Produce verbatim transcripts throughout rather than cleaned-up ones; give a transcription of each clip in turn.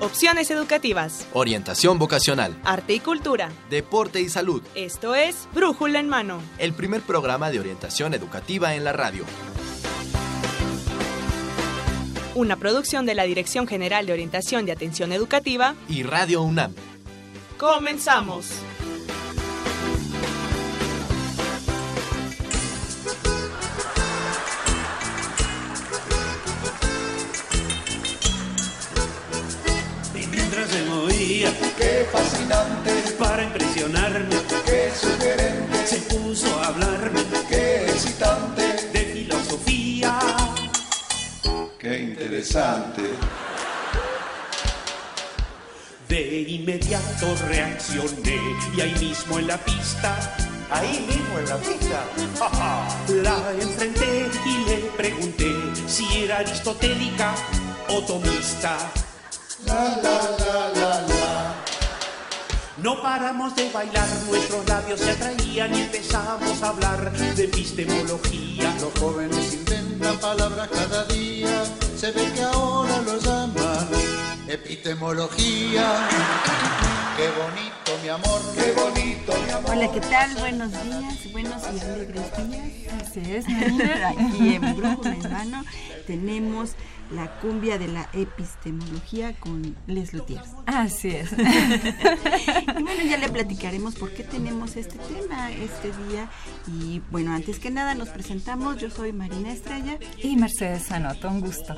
Opciones educativas, orientación vocacional, arte y cultura, deporte y salud. Esto es Brújula en Mano, el primer programa de orientación educativa en la radio. Una producción de la Dirección General de Orientación y Atención Educativa y Radio UNAM. ¡Comenzamos! Qué fascinante, para impresionarme, qué sugerente, se puso a hablarme, qué excitante, de filosofía, qué interesante. De inmediato reaccioné y ahí mismo en la pista, ahí mismo en la pista, la enfrenté y le pregunté si era aristotélica o tomista. La, la, la, la, la. No paramos de bailar, nuestros labios se atraían y empezamos a hablar de epistemología. Los jóvenes inventan palabras cada día, se ve que ahora los llaman epistemología. Qué bonito, mi amor, qué bonito, mi amor. Hola, ¿qué tal? Buenos días, buenos y alegres días. Así es, Marina, aquí en Brújula en Mano tenemos la cumbia de la epistemología con Les Luthiers. Así es. Y bueno, ya le platicaremos por qué tenemos este tema este día. Y bueno, antes que nada nos presentamos. Yo soy Marina Estrella. Y Mercedes Sanoto, un gusto.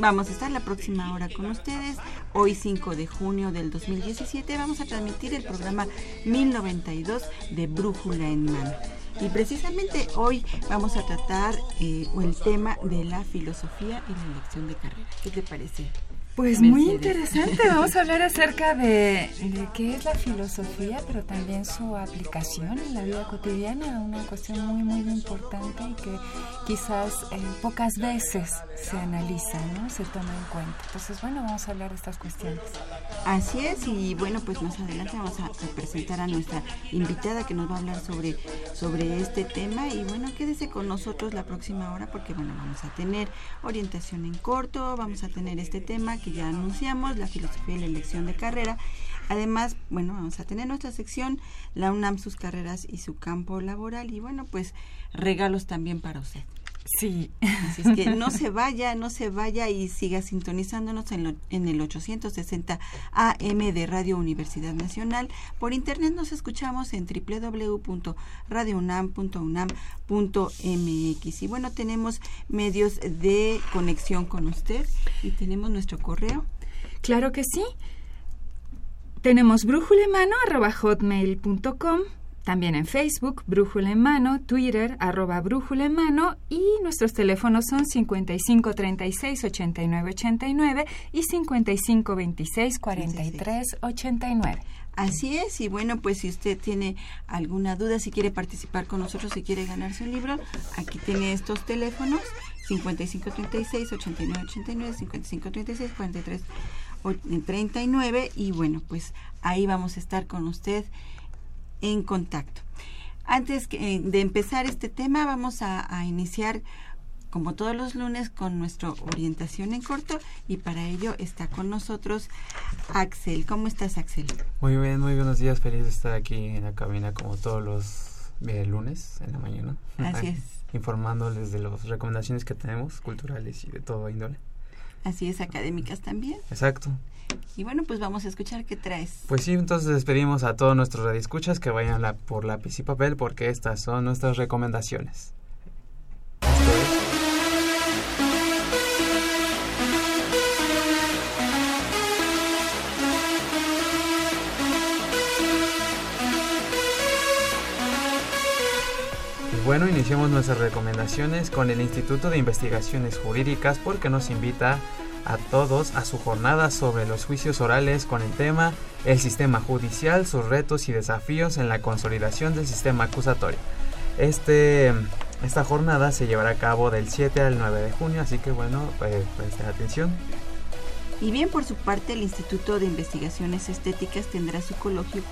Vamos a estar la próxima hora con ustedes. Hoy cinco de junio del dos mil diecisiete vamos a transmitir el programa mil noventa y dos de Brújula en Mano. Y precisamente hoy vamos a tratar eh, el tema de la filosofía en la elección de carrera. ¿Qué te parece? Pues Mercedes. Muy interesante. Vamos a hablar acerca de, de qué es la filosofía, pero también su aplicación en la vida cotidiana, una cuestión muy, muy importante y que quizás eh, pocas veces se analiza, ¿no? Se toma en cuenta. Entonces, bueno, vamos a hablar de estas cuestiones. Así es, y bueno, pues más adelante vamos a, a presentar a nuestra invitada que nos va a hablar sobre, sobre este tema. Y bueno, quédese con nosotros la próxima hora porque, bueno, vamos a tener orientación en corto, vamos a tener este tema que ya anunciamos, la filosofía y la elección de carrera. Además, bueno, vamos a tener nuestra sección, la UNAM, sus carreras y su campo laboral. Y bueno, pues regalos también para usted. Sí. Así es que no se vaya, no se vaya y siga sintonizándonos en, lo, en el ochocientos sesenta A M de Radio Universidad Nacional. Por internet nos escuchamos en doble u doble u doble u punto radio unam punto unam punto m x. Y bueno, tenemos medios de conexión con usted y tenemos nuestro correo. Claro que sí. Tenemos brújula en mano arroba hotmail punto com. También en Facebook, Brújula en Mano, Twitter, arroba Brújula en Mano, y nuestros teléfonos son cincuenta y cinco treinta y seis ochenta y nueve ochenta y nueve y cincuenta y cinco veintiséis cuarenta y tres ochenta y nueve. Así es, y bueno, pues si usted tiene alguna duda, si quiere participar con nosotros, si quiere ganarse un libro, aquí tiene estos teléfonos, cincuenta y cinco treinta y seis ochenta y nueve ochenta y nueve, cincuenta y cinco treinta y seis cuarenta y tres treinta y nueve, y bueno, pues ahí vamos a estar con usted en contacto. Antes que, de empezar este tema, vamos a, a iniciar, como todos los lunes, con nuestra orientación en corto, y para ello está con nosotros Axel. ¿Cómo estás, Axel? Muy bien, muy buenos días. Feliz de estar aquí en la cabina como todos los eh, lunes en la mañana. Así es. Informándoles de las recomendaciones que tenemos, culturales y de todo índole. Así es, académicas también. Exacto. Y bueno, pues vamos a escuchar qué traes. Pues sí, entonces les pedimos a todos nuestros radioescuchas que vayan la, por lápiz y papel porque estas son nuestras recomendaciones. Bueno, iniciamos nuestras recomendaciones con el Instituto de Investigaciones Jurídicas porque nos invita a todos a su jornada sobre los juicios orales con el tema El sistema judicial, sus retos y desafíos en la consolidación del sistema acusatorio. Este, esta jornada se llevará a cabo del siete al nueve de junio, así que bueno, pues, presten atención. Y bien, por su parte, el Instituto de Investigaciones Estéticas tendrá su coloquio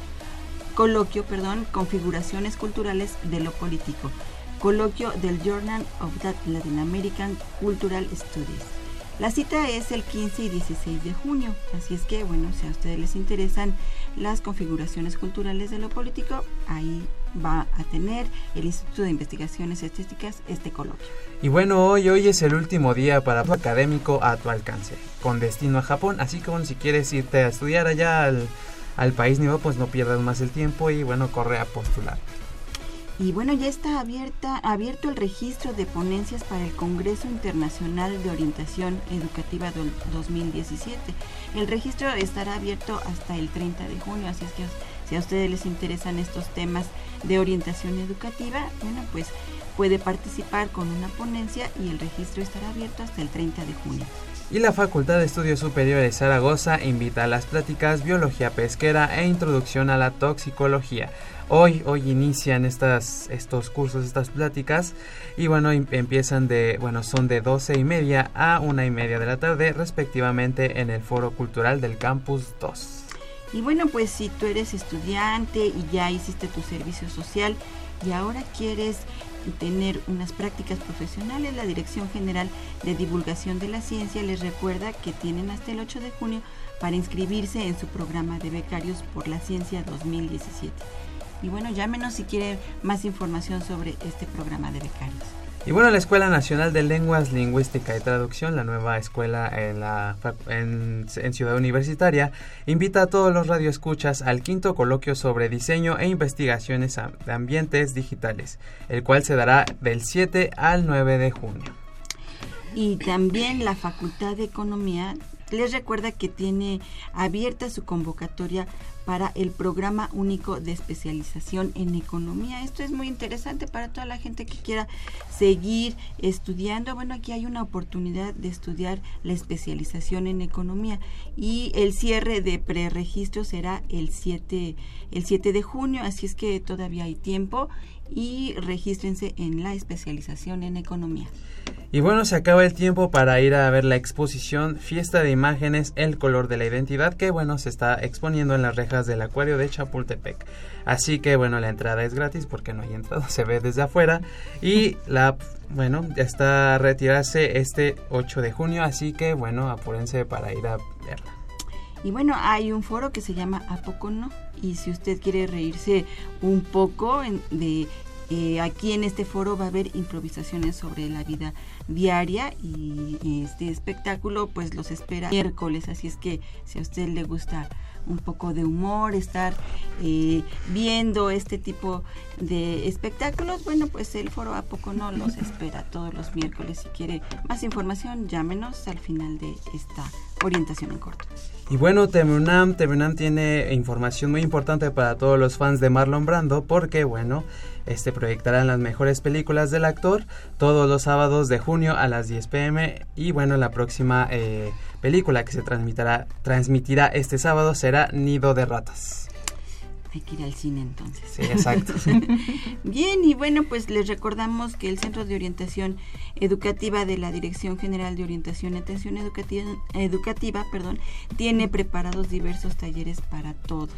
Coloquio, perdón, Configuraciones Culturales de lo Político. Coloquio del Journal of Latin American Cultural Studies. La cita es el quince y dieciséis de junio, así es que, bueno, si a ustedes les interesan las configuraciones culturales de lo político, ahí va a tener el Instituto de Investigaciones Estéticas este coloquio. Y bueno, hoy, hoy es el último día para tu académico a tu alcance, con destino a Japón, así como si quieres irte a estudiar allá al, al país nuevo, pues no pierdas más el tiempo y, bueno, corre a postular. Y bueno, ya está abierta, abierto el registro de ponencias para el Congreso Internacional de Orientación Educativa dos mil diecisiete. El registro estará abierto hasta el treinta de junio, así es que si a ustedes les interesan estos temas de orientación educativa, bueno, pues puede participar con una ponencia y el registro estará abierto hasta el treinta de junio. Y la Facultad de Estudios Superiores de Zaragoza invita a las pláticas Biología Pesquera e Introducción a la Toxicología. Hoy, hoy inician estas, estos cursos, estas pláticas, y bueno, em- empiezan de, bueno, son de doce y media a una y media de la tarde, respectivamente, en el Foro Cultural del Campus dos. Y bueno, pues si tú eres estudiante y ya hiciste tu servicio social y ahora quieres tener unas prácticas profesionales, la Dirección General de Divulgación de la Ciencia les recuerda que tienen hasta el ocho de junio para inscribirse en su programa de becarios por la Ciencia dos mil diecisiete. Y bueno, llámenos si quieren más información sobre este programa de becarios. Y bueno, la Escuela Nacional de Lenguas, Lingüística y Traducción, la nueva escuela en, la, en, en Ciudad Universitaria, invita a todos los radioescuchas al quinto coloquio sobre diseño e investigaciones de ambientes digitales, el cual se dará del siete al nueve de junio. Y también la Facultad de Economía les recuerda que tiene abierta su convocatoria para el Programa Único de Especialización en Economía. Esto es muy interesante para toda la gente que quiera seguir estudiando. Bueno, aquí hay una oportunidad de estudiar la especialización en Economía y el cierre de preregistro será el siete de junio, así es que todavía hay tiempo y regístrense en la especialización en Economía. Y bueno, se acaba el tiempo para ir a ver la exposición Fiesta de Imágenes, el color de la identidad, que bueno, se está exponiendo en las rejas del Acuario de Chapultepec. Así que bueno, la entrada es gratis porque no hay entrada, se ve desde afuera. Y la, bueno, ya está a retirarse este ocho de junio, así que bueno, apúrense para ir a verla. Y bueno, hay un foro que se llama ¿A Poco No? Y si usted quiere reírse un poco en, de... Eh, aquí en este foro va a haber improvisaciones sobre la vida diaria y este espectáculo pues los espera miércoles, así es que si a usted le gusta un poco de humor, estar eh, viendo este tipo de espectáculos, bueno, pues el foro A Poco No los espera todos los miércoles. Si quiere más información, llámenos al final de esta orientación en corto. Y bueno, Temunam, Temunam tiene información muy importante para todos los fans de Marlon Brando, porque bueno, este proyectarán las mejores películas del actor todos los sábados de junio a las diez de la noche. Y bueno, la próxima eh, película que se transmitirá, transmitirá este sábado será Nido de Ratas. Hay que ir al cine entonces. Sí, exacto. Bien, y bueno, pues les recordamos que el Centro de Orientación Educativa de la Dirección General de Orientación y Atención Educativa, educativa perdón, tiene preparados diversos talleres para todos.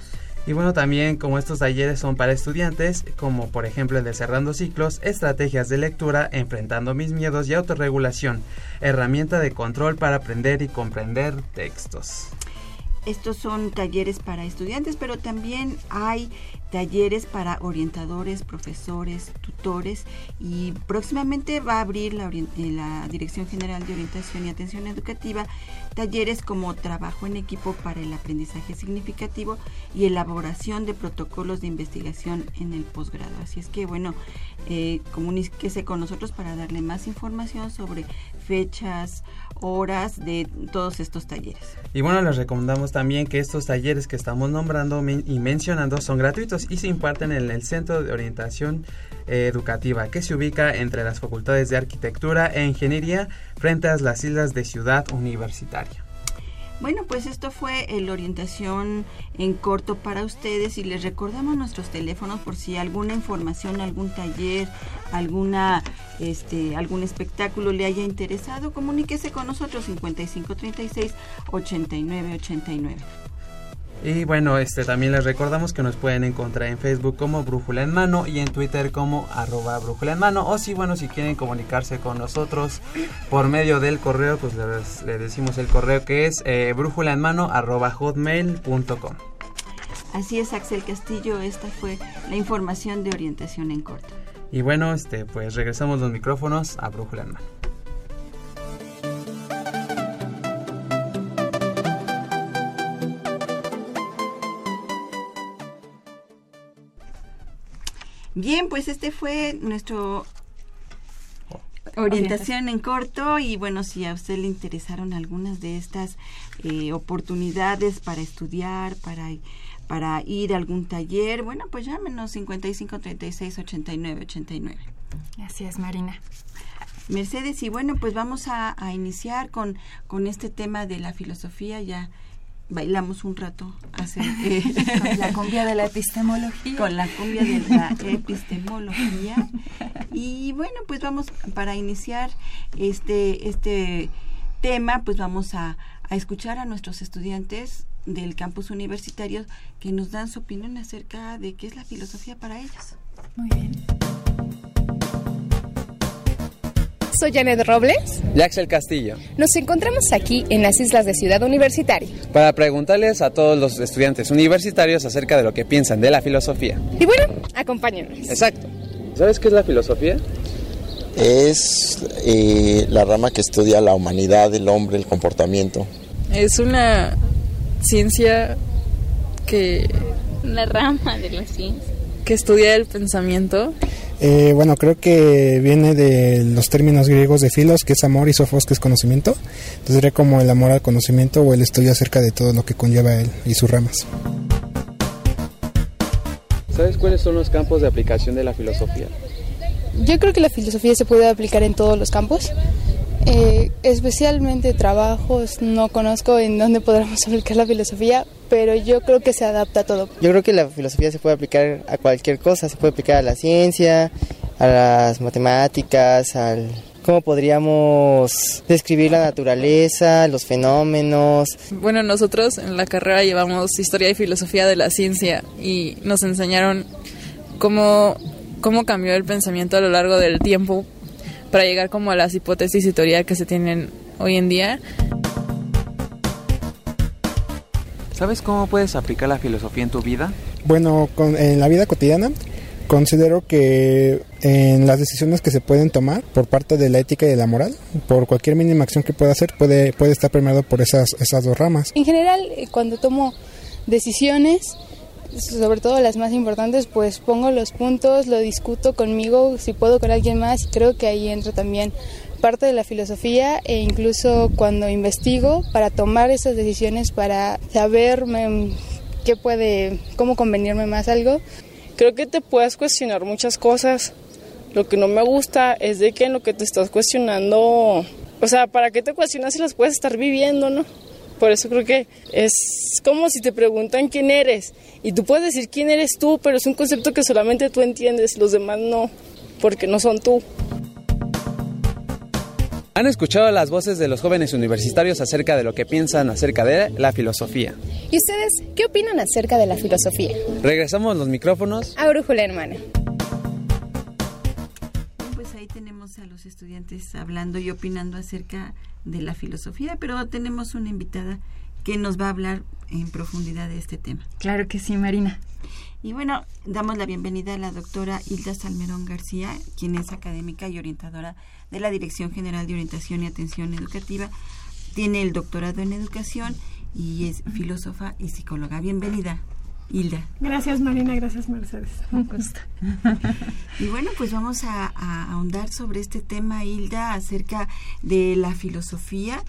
Y bueno, también como estos talleres son para estudiantes, como por ejemplo el de Cerrando Ciclos, Estrategias de Lectura, Enfrentando Mis Miedos y Autorregulación, Herramienta de Control para Aprender y Comprender Textos. Estos son talleres para estudiantes, pero también hay talleres para orientadores, profesores, tutores, y próximamente va a abrir la, la Dirección General de Orientación y Atención Educativa talleres como trabajo en equipo para el aprendizaje significativo y elaboración de protocolos de investigación en el posgrado. Así es que, bueno, eh, comuníquese con nosotros para darle más información sobre fechas, horas de todos estos talleres. Y bueno, les recomendamos también que estos talleres que estamos nombrando y mencionando son gratuitos y se imparten en el Centro de Orientación eh, Educativa, que se ubica entre las Facultades de Arquitectura e Ingeniería, frente a las islas de Ciudad Universitaria. Bueno, pues esto fue el orientación en corto para ustedes y les recordamos nuestros teléfonos por si alguna información, algún taller, alguna este algún espectáculo le haya interesado, comuníquese con nosotros cincuenta y cinco treinta y seis ochenta y nueve ochenta y nueve. Y bueno, este también les recordamos que nos pueden encontrar en Facebook como Brújula en Mano y en Twitter como arroba Brújula en Mano. O si, bueno, si quieren comunicarse con nosotros por medio del correo, pues les, les decimos el correo que es eh, brújula en mano arroba hotmail punto com. Así es, Axel Castillo, esta fue la información de Orientación en Corto. Y bueno, este pues regresamos los micrófonos a Brújula en Mano. Bien, pues este fue nuestro orientación en corto y bueno, si a usted le interesaron algunas de estas eh, oportunidades para estudiar, para, para ir a algún taller, bueno, pues llámenos cincuenta y cinco, treinta y seis, ochenta y nueve, ochenta y nueve. Así es, Marina. Mercedes, y bueno, pues vamos a, a iniciar con, con este tema de la filosofía ya. Bailamos un rato hace, eh, con la cumbia de la epistemología. Con la cumbia de la epistemología. Y bueno, pues vamos, para iniciar este, este tema, pues vamos a, a escuchar a nuestros estudiantes del campus universitario que nos dan su opinión acerca de qué es la filosofía para ellos. Muy bien. Soy Janet Robles y Axel Castillo. Nos encontramos aquí en las islas de Ciudad Universitaria para preguntarles a todos los estudiantes universitarios acerca de lo que piensan de la filosofía. Y bueno, acompáñenos. Exacto. ¿Sabes qué es la filosofía? Es eh, la rama que estudia la humanidad, el hombre, el comportamiento. Es una ciencia que... Una rama de la ciencia. Que estudia el pensamiento. Eh, bueno, creo que viene de los términos griegos de filos, que es amor, y sofos, que es conocimiento. Entonces sería como el amor al conocimiento o el estudio acerca de todo lo que conlleva él y sus ramas. ¿Sabes cuáles son los campos de aplicación de la filosofía? Yo creo que la filosofía se puede aplicar en todos los campos, eh, especialmente trabajos. No conozco en dónde podremos aplicar la filosofía, pero yo creo que se adapta a todo. Yo creo que la filosofía se puede aplicar a cualquier cosa, se puede aplicar a la ciencia, a las matemáticas, al cómo podríamos describir la naturaleza, los fenómenos. Bueno, nosotros en la carrera llevamos historia y filosofía de la ciencia y nos enseñaron cómo, cómo cambió el pensamiento a lo largo del tiempo para llegar como a las hipótesis y teoría que se tienen hoy en día. ¿Sabes cómo puedes aplicar la filosofía en tu vida? Bueno, con, en la vida cotidiana considero que en las decisiones que se pueden tomar por parte de la ética y de la moral, por cualquier mínima acción que pueda hacer, puede, puede estar permeado por esas, esas dos ramas. En general, cuando tomo decisiones, sobre todo las más importantes, pues pongo los puntos, lo discuto conmigo, si puedo con alguien más, creo que ahí entra también parte de la filosofía, e incluso cuando investigo para tomar esas decisiones, para saber qué puede, cómo convenirme más algo. Creo que te puedes cuestionar muchas cosas. Lo que no me gusta es de que en lo que te estás cuestionando, o sea, ¿para qué te cuestionas si las puedes estar viviendo, no? Por eso creo que es como si te preguntan quién eres y tú puedes decir quién eres tú, pero es un concepto que solamente tú entiendes, los demás no, porque no son tú. ¿Han escuchado las voces de los jóvenes universitarios acerca de lo que piensan acerca de la filosofía? ¿Y ustedes qué opinan acerca de la filosofía? Regresamos los micrófonos a Brújula en Mano. Pues ahí tenemos a los estudiantes hablando y opinando acerca de la filosofía, pero tenemos una invitada que nos va a hablar en profundidad de este tema. Claro que sí, Marina. Y bueno, damos la bienvenida a la doctora Hilda Salmerón García, quien es académica y orientadora de la Dirección General de Orientación y Atención Educativa. Tiene el doctorado en Educación y es filósofa y psicóloga. Bienvenida, Hilda. Gracias, Marina. Gracias, Mercedes. Un gusto. Y bueno, pues vamos a, a ahondar sobre este tema, Hilda, acerca de la filosofía.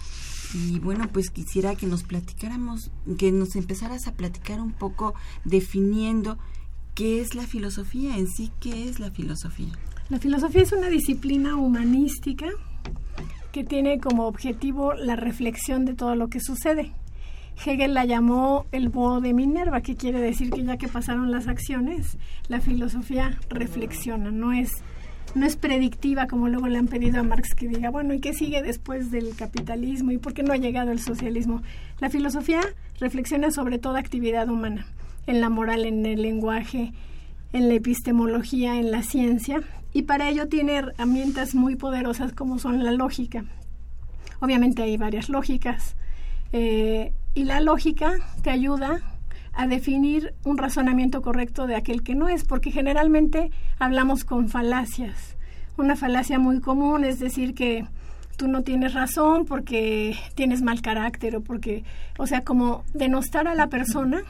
Y bueno, pues quisiera que nos platicáramos, que nos empezaras a platicar un poco definiendo qué es la filosofía en sí, qué es la filosofía. La filosofía es una disciplina humanística que tiene como objetivo la reflexión de todo lo que sucede. Hegel la llamó el búho de Minerva, que quiere decir que ya que pasaron las acciones, la filosofía reflexiona, no es no es predictiva, como luego le han pedido a Marx que diga, bueno, ¿y qué sigue después del capitalismo? ¿Y por qué no ha llegado el socialismo? La filosofía reflexiona sobre toda actividad humana, en la moral, en el lenguaje, en la epistemología, en la ciencia, y para ello tiene herramientas muy poderosas como son la lógica. Obviamente hay varias lógicas, eh, y la lógica te ayuda a definir un razonamiento correcto de aquel que no es, porque generalmente hablamos con falacias. Una falacia muy común es decir que tú no tienes razón porque tienes mal carácter, o porque, o sea, como denostar a la persona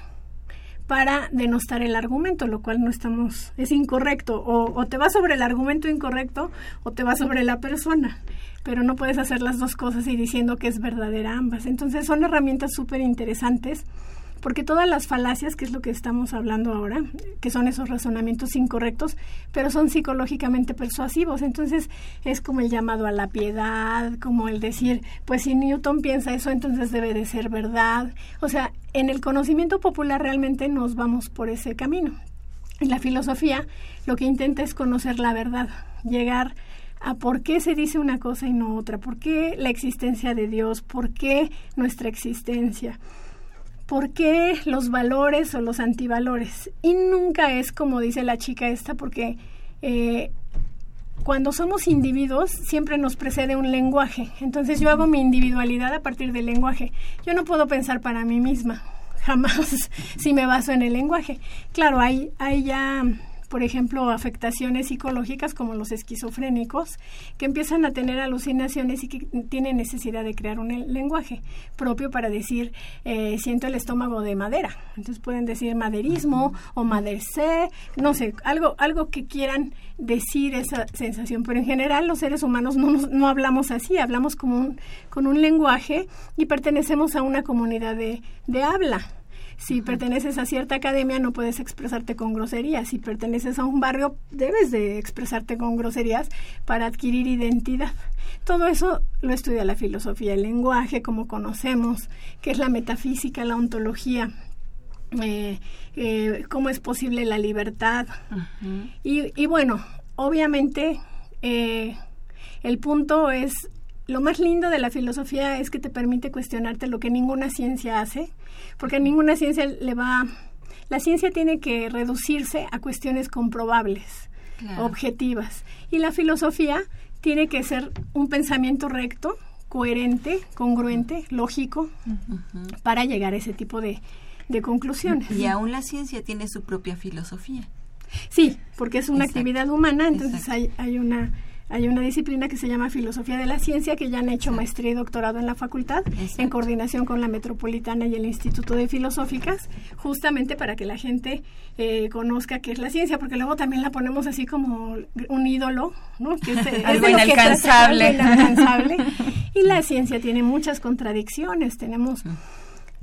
para denostar el argumento, lo cual no estamos, es incorrecto, o, o te vas sobre el argumento incorrecto o te vas sobre la persona, pero no puedes hacer las dos cosas y diciendo que es verdadera ambas. Entonces son herramientas súper interesantes, porque todas las falacias, que es lo que estamos hablando ahora, que son esos razonamientos incorrectos, pero son psicológicamente persuasivos. Entonces es como el llamado a la piedad, como el decir, pues si Newton piensa eso, entonces debe de ser verdad. O sea, en el conocimiento popular realmente nos vamos por ese camino. En la filosofía lo que intenta es conocer la verdad, llegar a por qué se dice una cosa y no otra, por qué la existencia de Dios, por qué nuestra existencia, ¿por qué los valores o los antivalores? Y nunca es como dice la chica esta, porque eh, cuando somos individuos siempre nos precede un lenguaje. Entonces yo hago mi individualidad a partir del lenguaje. Yo no puedo pensar para mí misma, jamás, si me baso en el lenguaje. Claro, hay, hay ya, por ejemplo, afectaciones psicológicas como los esquizofrénicos, que empiezan a tener alucinaciones y que tienen necesidad de crear un lenguaje propio para decir, eh, siento el estómago de madera. Entonces pueden decir maderismo o madercé, no sé, algo, algo que quieran decir esa sensación. Pero en general los seres humanos no, no hablamos así, hablamos como un, con un lenguaje, y pertenecemos a una comunidad de, de habla. Si perteneces a cierta academia no puedes expresarte con groserías, si perteneces a un barrio debes de expresarte con groserías para adquirir identidad. Todo eso lo estudia la filosofía, el lenguaje como conocemos, que es la metafísica, la ontología, eh, eh, cómo es posible la libertad. Uh-huh. y, y bueno, obviamente eh, el punto es, lo más lindo de la filosofía es que te permite cuestionarte lo que ninguna ciencia hace, porque ninguna ciencia le va... La ciencia tiene que reducirse a cuestiones comprobables, claro, objetivas, y la filosofía tiene que ser un pensamiento recto, coherente, congruente, lógico, uh-huh, para llegar a ese tipo de, de conclusiones. Y aún la ciencia tiene su propia filosofía. Sí, porque es una, exacto, actividad humana, entonces hay, hay una... Hay una disciplina que se llama Filosofía de la Ciencia, que ya han hecho, exacto, maestría y doctorado en la facultad, exacto, en coordinación con la Metropolitana y el Instituto de Filosóficas, justamente para que la gente eh, conozca qué es la ciencia, porque luego también la ponemos así como un ídolo, ¿no? Que es, es algo inalcanzable. Algo inalcanzable. Y la ciencia tiene muchas contradicciones. Tenemos,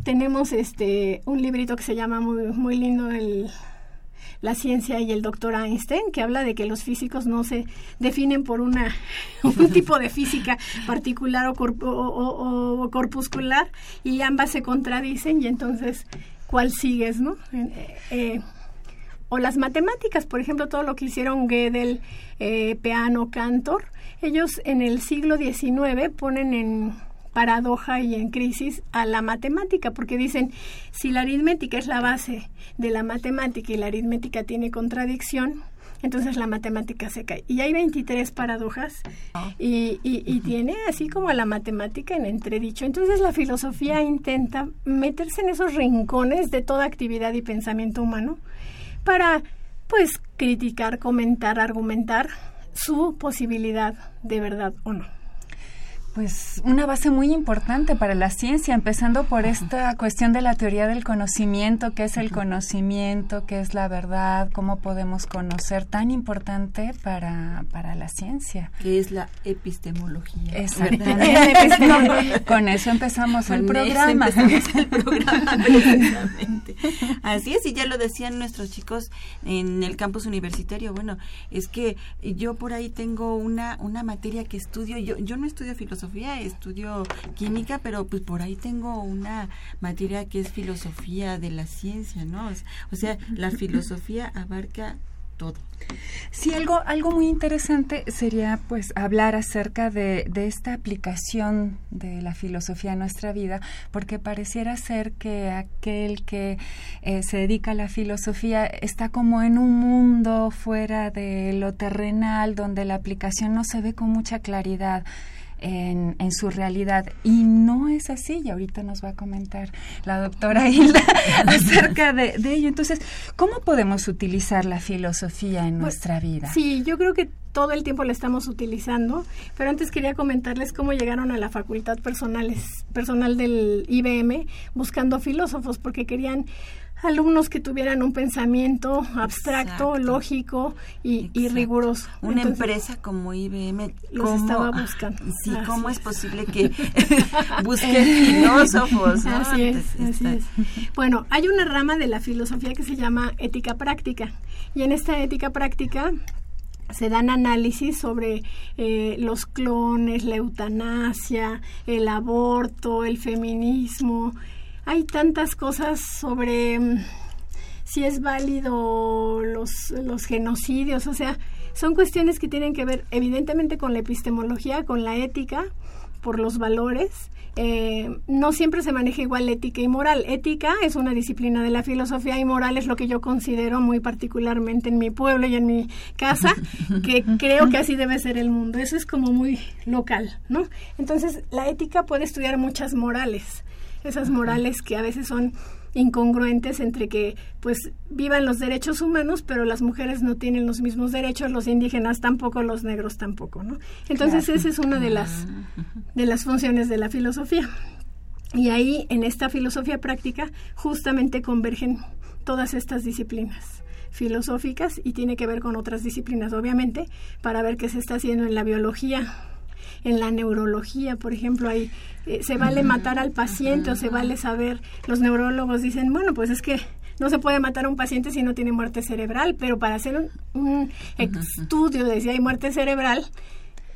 tenemos este un librito que se llama muy, muy lindo, el... La ciencia y el doctor Einstein, que habla de que los físicos no se definen por una un tipo de física particular o, corp- o, o, o corpuscular, y ambas se contradicen, y entonces, ¿cuál sigues, no? Eh, eh, o las matemáticas, por ejemplo, todo lo que hicieron Gödel, eh, Peano, Cantor, ellos en el siglo diecinueve ponen en... paradoja y en crisis a la matemática, porque dicen, si la aritmética es la base de la matemática y la aritmética tiene contradicción, entonces la matemática se cae. Y hay veintitrés paradojas, y, y, y tiene así como a la matemática en entredicho. Entonces la filosofía intenta meterse en esos rincones de toda actividad y pensamiento humano para, pues, criticar, comentar, argumentar su posibilidad de verdad o no. Pues una base muy importante para la ciencia, empezando por esta cuestión de la teoría del conocimiento, qué es el conocimiento, qué es la verdad, cómo podemos conocer, tan importante para, para la ciencia. ¿Qué es la epistemología? Exactamente. Con eso empezamos Con el programa. Eso empezamos el programa, precisamente. Así es, y ya lo decían nuestros chicos en el campus universitario. Bueno, es que yo por ahí tengo una, una materia que estudio, yo, yo no estudio filosofía, estudio química, pero pues por ahí tengo una materia que es filosofía de la ciencia, ¿no? O sea, la filosofía abarca todo. Sí, algo, algo muy interesante sería pues hablar acerca de, de esta aplicación de la filosofía a nuestra vida, porque pareciera ser que aquel que eh, se dedica a la filosofía está como en un mundo fuera de lo terrenal, donde la aplicación no se ve con mucha claridad En, en su realidad, y no es así, y ahorita nos va a comentar la doctora Hilda acerca de, de ello. Entonces, ¿cómo podemos utilizar la filosofía en nuestra pues, vida? Sí, yo creo que todo el tiempo la estamos utilizando, pero antes quería comentarles cómo llegaron a la facultad personales, personal del I B M buscando filósofos, porque querían alumnos que tuvieran un pensamiento abstracto, exacto, lógico y, y riguroso. Una Entonces, empresa como I B M los ¿cómo, estaba buscando. Sí, así ¿cómo es, es posible que busquen filósofos? ¿No? Así es, así es. Bueno, hay una rama de la filosofía que se llama ética práctica, y en esta ética práctica se dan análisis sobre eh, los clones, la eutanasia, el aborto, el feminismo. Hay tantas cosas sobre um, si es válido los, los genocidios, o sea, son cuestiones que tienen que ver evidentemente con la epistemología, con la ética, por los valores. Eh, no siempre se maneja igual ética y moral. Ética es una disciplina de la filosofía y moral es lo que yo considero muy particularmente en mi pueblo y en mi casa, que creo que así debe ser el mundo. Eso es como muy local, ¿no? Entonces, la ética puede estudiar muchas morales. Esas morales que a veces son incongruentes entre que pues vivan los derechos humanos, pero las mujeres no tienen los mismos derechos, los indígenas tampoco, los negros tampoco, ¿no? Entonces, claro, esa es una de las de las funciones de la filosofía. Y ahí, en esta filosofía práctica, justamente convergen todas estas disciplinas filosóficas, y tiene que ver con otras disciplinas, obviamente, para ver qué se está haciendo en la biología, en la neurología, por ejemplo, ahí eh, se vale matar al paciente o se vale saber. Los neurólogos dicen, bueno, pues es que no se puede matar a un paciente si no tiene muerte cerebral, pero para hacer un, un estudio de si hay muerte cerebral,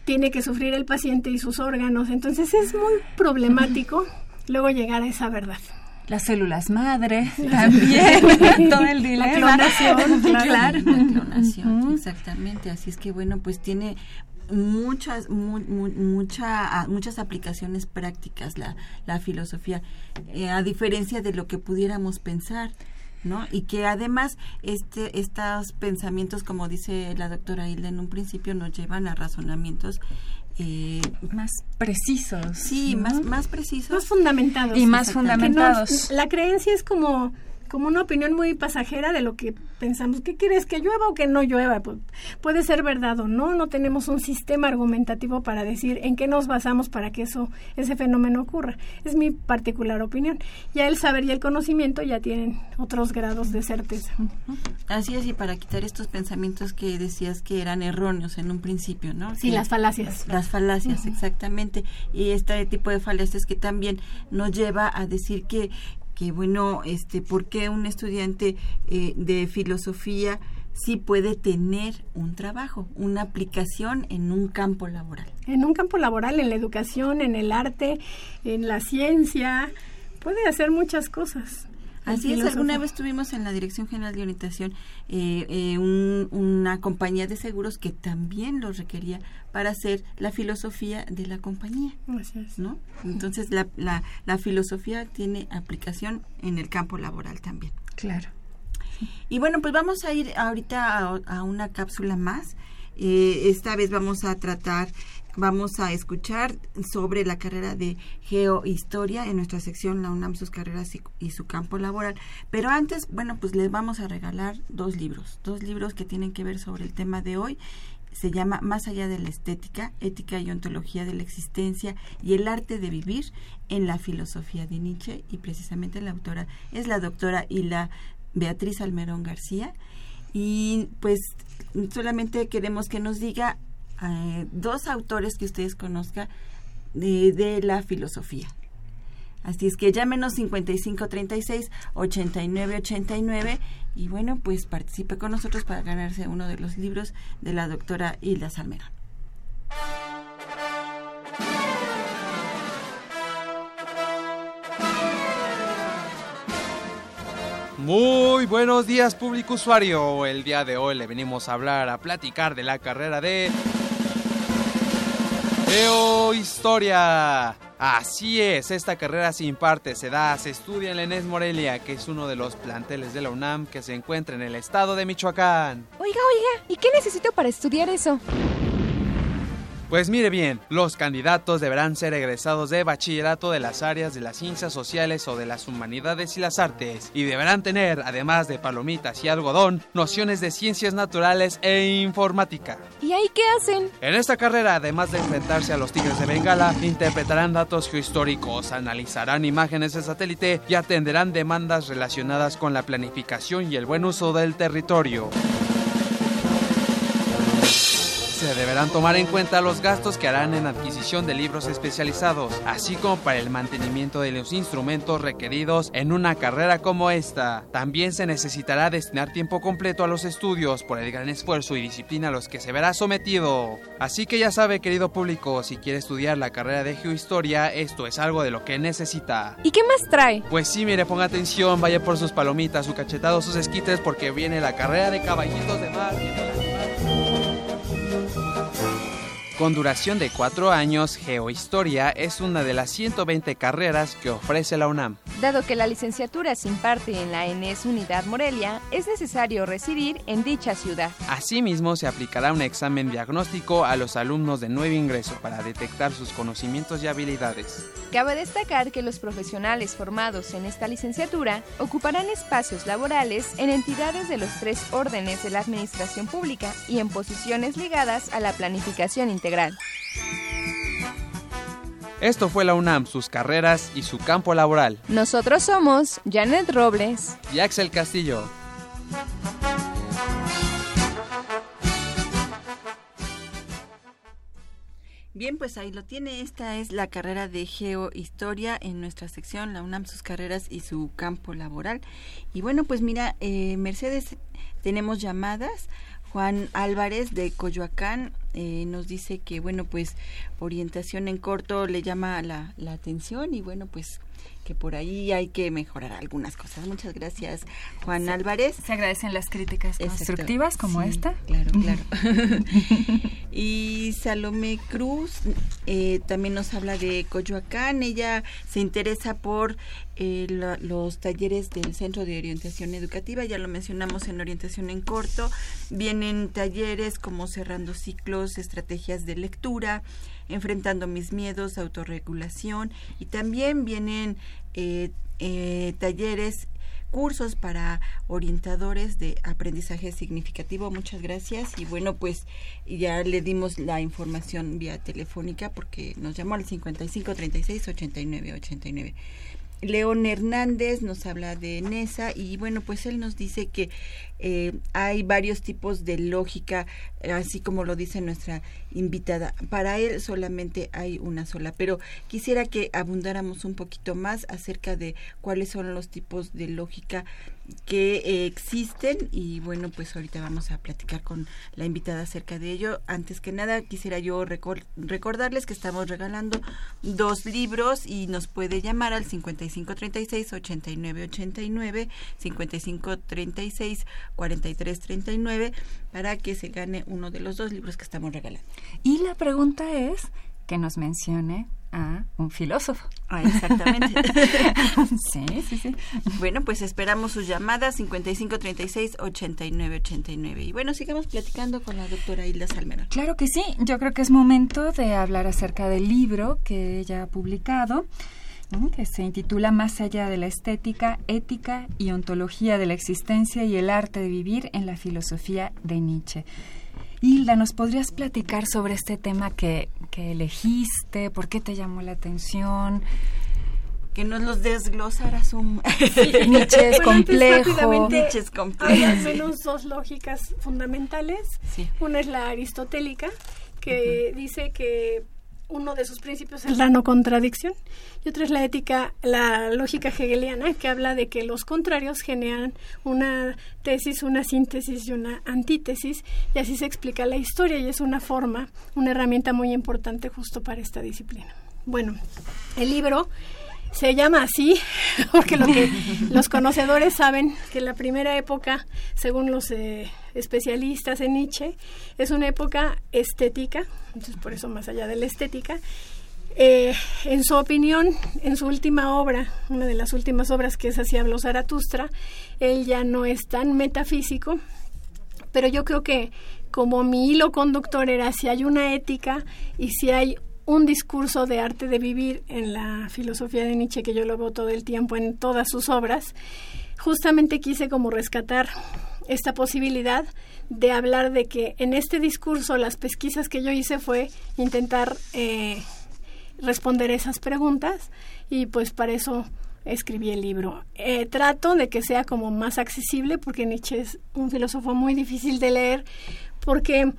tiene que sufrir el paciente y sus órganos. Entonces es muy problemático luego llegar a esa verdad. Las células madre, también, todo el dilema. La clonación, claro. La clonación, uh-huh. Exactamente, así es que bueno, pues tiene muchas mu, mu, mucha, muchas aplicaciones prácticas la, la filosofía, eh, a diferencia de lo que pudiéramos pensar, ¿no? Y que además este estos pensamientos, como dice la doctora Hilda en un principio, nos llevan a razonamientos Eh, más precisos, sí, ¿no? más más precisos, más fundamentados y más fundamentados. No, la creencia es como como una opinión muy pasajera de lo que pensamos. ¿Qué quieres, que llueva o que no llueva? Pu- puede ser verdad o no, no tenemos un sistema argumentativo para decir en qué nos basamos para que eso, ese fenómeno ocurra. Es mi particular opinión. Ya el saber y el conocimiento ya tienen otros grados de certeza. Así es, y para quitar estos pensamientos que decías que eran erróneos en un principio, ¿no? Sí, que, las falacias. Las falacias, uh-huh. Exactamente. Y este tipo de falacias que también nos lleva a decir que que bueno, este, ¿por qué un estudiante eh, de filosofía sí puede tener un trabajo, una aplicación en un campo laboral? En un campo laboral, en la educación, en el arte, en la ciencia, puede hacer muchas cosas. Así es, alguna vez tuvimos en la Dirección General de Orientación eh, eh, un, una compañía de seguros que también los requería para hacer la filosofía de la compañía, ¿no? Entonces la, la, la filosofía tiene aplicación en el campo laboral también. Claro. Y bueno, pues vamos a ir ahorita a, a una cápsula más. Eh, esta vez vamos a tratar, vamos a escuchar sobre la carrera de Geohistoria en nuestra sección La UNAM, sus carreras y, y su campo laboral. Pero antes, bueno, pues les vamos a regalar dos libros, dos libros que tienen que ver sobre el tema de hoy. Se llama Más allá de la estética, ética y ontología de la existencia y el arte de vivir en la filosofía de Nietzsche, y precisamente la autora es la doctora Hilda Beatriz Salmerón García. Y pues solamente queremos que nos diga eh, dos autores que ustedes conozcan de, de la filosofía. Así es que llámenos cincuenta y cinco treinta y seis ochenta y nueve ochenta y nueve y bueno, pues participe con nosotros para ganarse uno de los libros de la doctora Hilda Salmerón. Muy buenos días, público usuario. El día de hoy le venimos a hablar, a platicar de la carrera de Geohistoria. Así es, esta carrera se imparte, se da, se estudia en la ENES Morelia, que es uno de los planteles de la UNAM que se encuentra en el estado de Michoacán. Oiga, oiga, ¿y qué necesito para estudiar eso? Pues mire bien, los candidatos deberán ser egresados de bachillerato de las áreas de las ciencias sociales o de las humanidades y las artes, y deberán tener, además de palomitas y algodón, nociones de ciencias naturales e informática. ¿Y ahí qué hacen? En esta carrera, además de enfrentarse a los tigres de Bengala, interpretarán datos geohistóricos, analizarán imágenes de satélite y atenderán demandas relacionadas con la planificación y el buen uso del territorio. Se deberán tomar en cuenta los gastos que harán en adquisición de libros especializados, así como para el mantenimiento de los instrumentos requeridos en una carrera como esta. También se necesitará destinar tiempo completo a los estudios por el gran esfuerzo y disciplina a los que se verá sometido. Así que ya sabe, querido público, si quiere estudiar la carrera de Geohistoria, esto es algo de lo que necesita. ¿Y qué más trae? Pues sí, mire, ponga atención, vaya por sus palomitas, su cachetado, sus esquites, porque viene la carrera de caballitos de mar y de la... Con duración de cuatro años, Geohistoria es una de las ciento veinte carreras que ofrece la UNAM. Dado que la licenciatura se imparte en la ENES Unidad Morelia, es necesario residir en dicha ciudad. Asimismo, se aplicará un examen diagnóstico a los alumnos de nuevo ingreso para detectar sus conocimientos y habilidades. Cabe destacar que los profesionales formados en esta licenciatura ocuparán espacios laborales en entidades de los tres órdenes de la administración pública y en posiciones ligadas a la planificación internacional. Esto fue la UNAM, sus carreras y su campo laboral. Nosotros somos Janet Robles y Axel Castillo. Bien, pues ahí lo tiene. Esta es la carrera de Geohistoria en nuestra sección, la UNAM, sus carreras y su campo laboral. Y bueno, pues mira, eh, Mercedes, tenemos llamadas. Juan Álvarez de Coyoacán eh, nos dice que, bueno, pues orientación en corto le llama la, la atención y, bueno, pues que por ahí hay que mejorar algunas cosas. Muchas gracias, Juan sí, Álvarez. Se agradecen las críticas constructivas. Exacto. Como sí, esta. Claro, claro. Y Salomé Cruz eh, también nos habla de Coyoacán. Ella se interesa por eh, la, los talleres del Centro de Orientación Educativa. Ya lo mencionamos en orientación en corto. Vienen talleres como cerrando ciclos, estrategias de lectura, enfrentando mis miedos, autorregulación, y también vienen eh, eh, talleres, cursos para orientadores de aprendizaje significativo. Muchas gracias. Y bueno, pues ya le dimos la información vía telefónica porque nos llamó al cincuenta y cinco, treinta y seis, ochenta y nueve, ochenta y nueve. León Hernández nos habla de Nesa y, bueno, pues él nos dice que eh, hay varios tipos de lógica, así como lo dice nuestra invitada. Para él solamente hay una sola, pero quisiera que abundáramos un poquito más acerca de cuáles son los tipos de lógica que eh, existen y, bueno, pues ahorita vamos a platicar con la invitada acerca de ello. Antes que nada, quisiera yo recor- recordarles que estamos regalando dos libros y nos puede llamar al cincuenta y cinco, treinta y seis, ochenta y nueve, ochenta y nueve, cincuenta y cinco, treinta y seis, cuarenta y tres, treinta y nueve para que se gane uno de los dos libros que estamos regalando. Y la pregunta es que nos mencione a un filósofo. Ah, exactamente. Sí, sí, sí. Bueno, pues esperamos sus llamadas cincuenta y cinco, treinta y seis, ochenta y nueve, ochenta y nueve. Y bueno, sigamos platicando con la doctora Hilda Salmerón. Claro que sí. Yo creo que es momento de hablar acerca del libro que ella ha publicado, que se intitula Más allá de la estética, ética y ontología de la existencia y el arte de vivir en la filosofía de Nietzsche. Hilda, ¿nos podrías platicar sobre este tema que, que elegiste? ¿Por qué te llamó la atención? Que nos los desglosaras un... Sí. Nietzsche es bueno, complejo. Nietzsche es complejo. Hay al menos dos lógicas fundamentales. Sí. Una es la aristotélica, que uh-huh. dice que uno de sus principios es la no contradicción, y otra es la ética, la lógica hegeliana, que habla de que los contrarios generan una tesis, una síntesis y una antítesis, y así se explica la historia, y es una forma, una herramienta muy importante justo para esta disciplina. Bueno, el libro Se llama así porque lo que los conocedores saben que la primera época, según los eh, especialistas en Nietzsche, es una época estética, entonces por eso más allá de la estética, eh, en su opinión, en su última obra, una de las últimas obras que es Así habló Zaratustra, él ya no es tan metafísico, pero yo creo que como mi hilo conductor era si hay una ética y si hay un discurso de arte de vivir en la filosofía de Nietzsche, que yo lo veo todo el tiempo en todas sus obras, justamente quise como rescatar esta posibilidad de hablar de que en este discurso las pesquisas que yo hice fue intentar eh, responder esas preguntas y pues para eso escribí el libro. Eh, trato de que sea como más accesible porque Nietzsche es un filósofo muy difícil de leer porque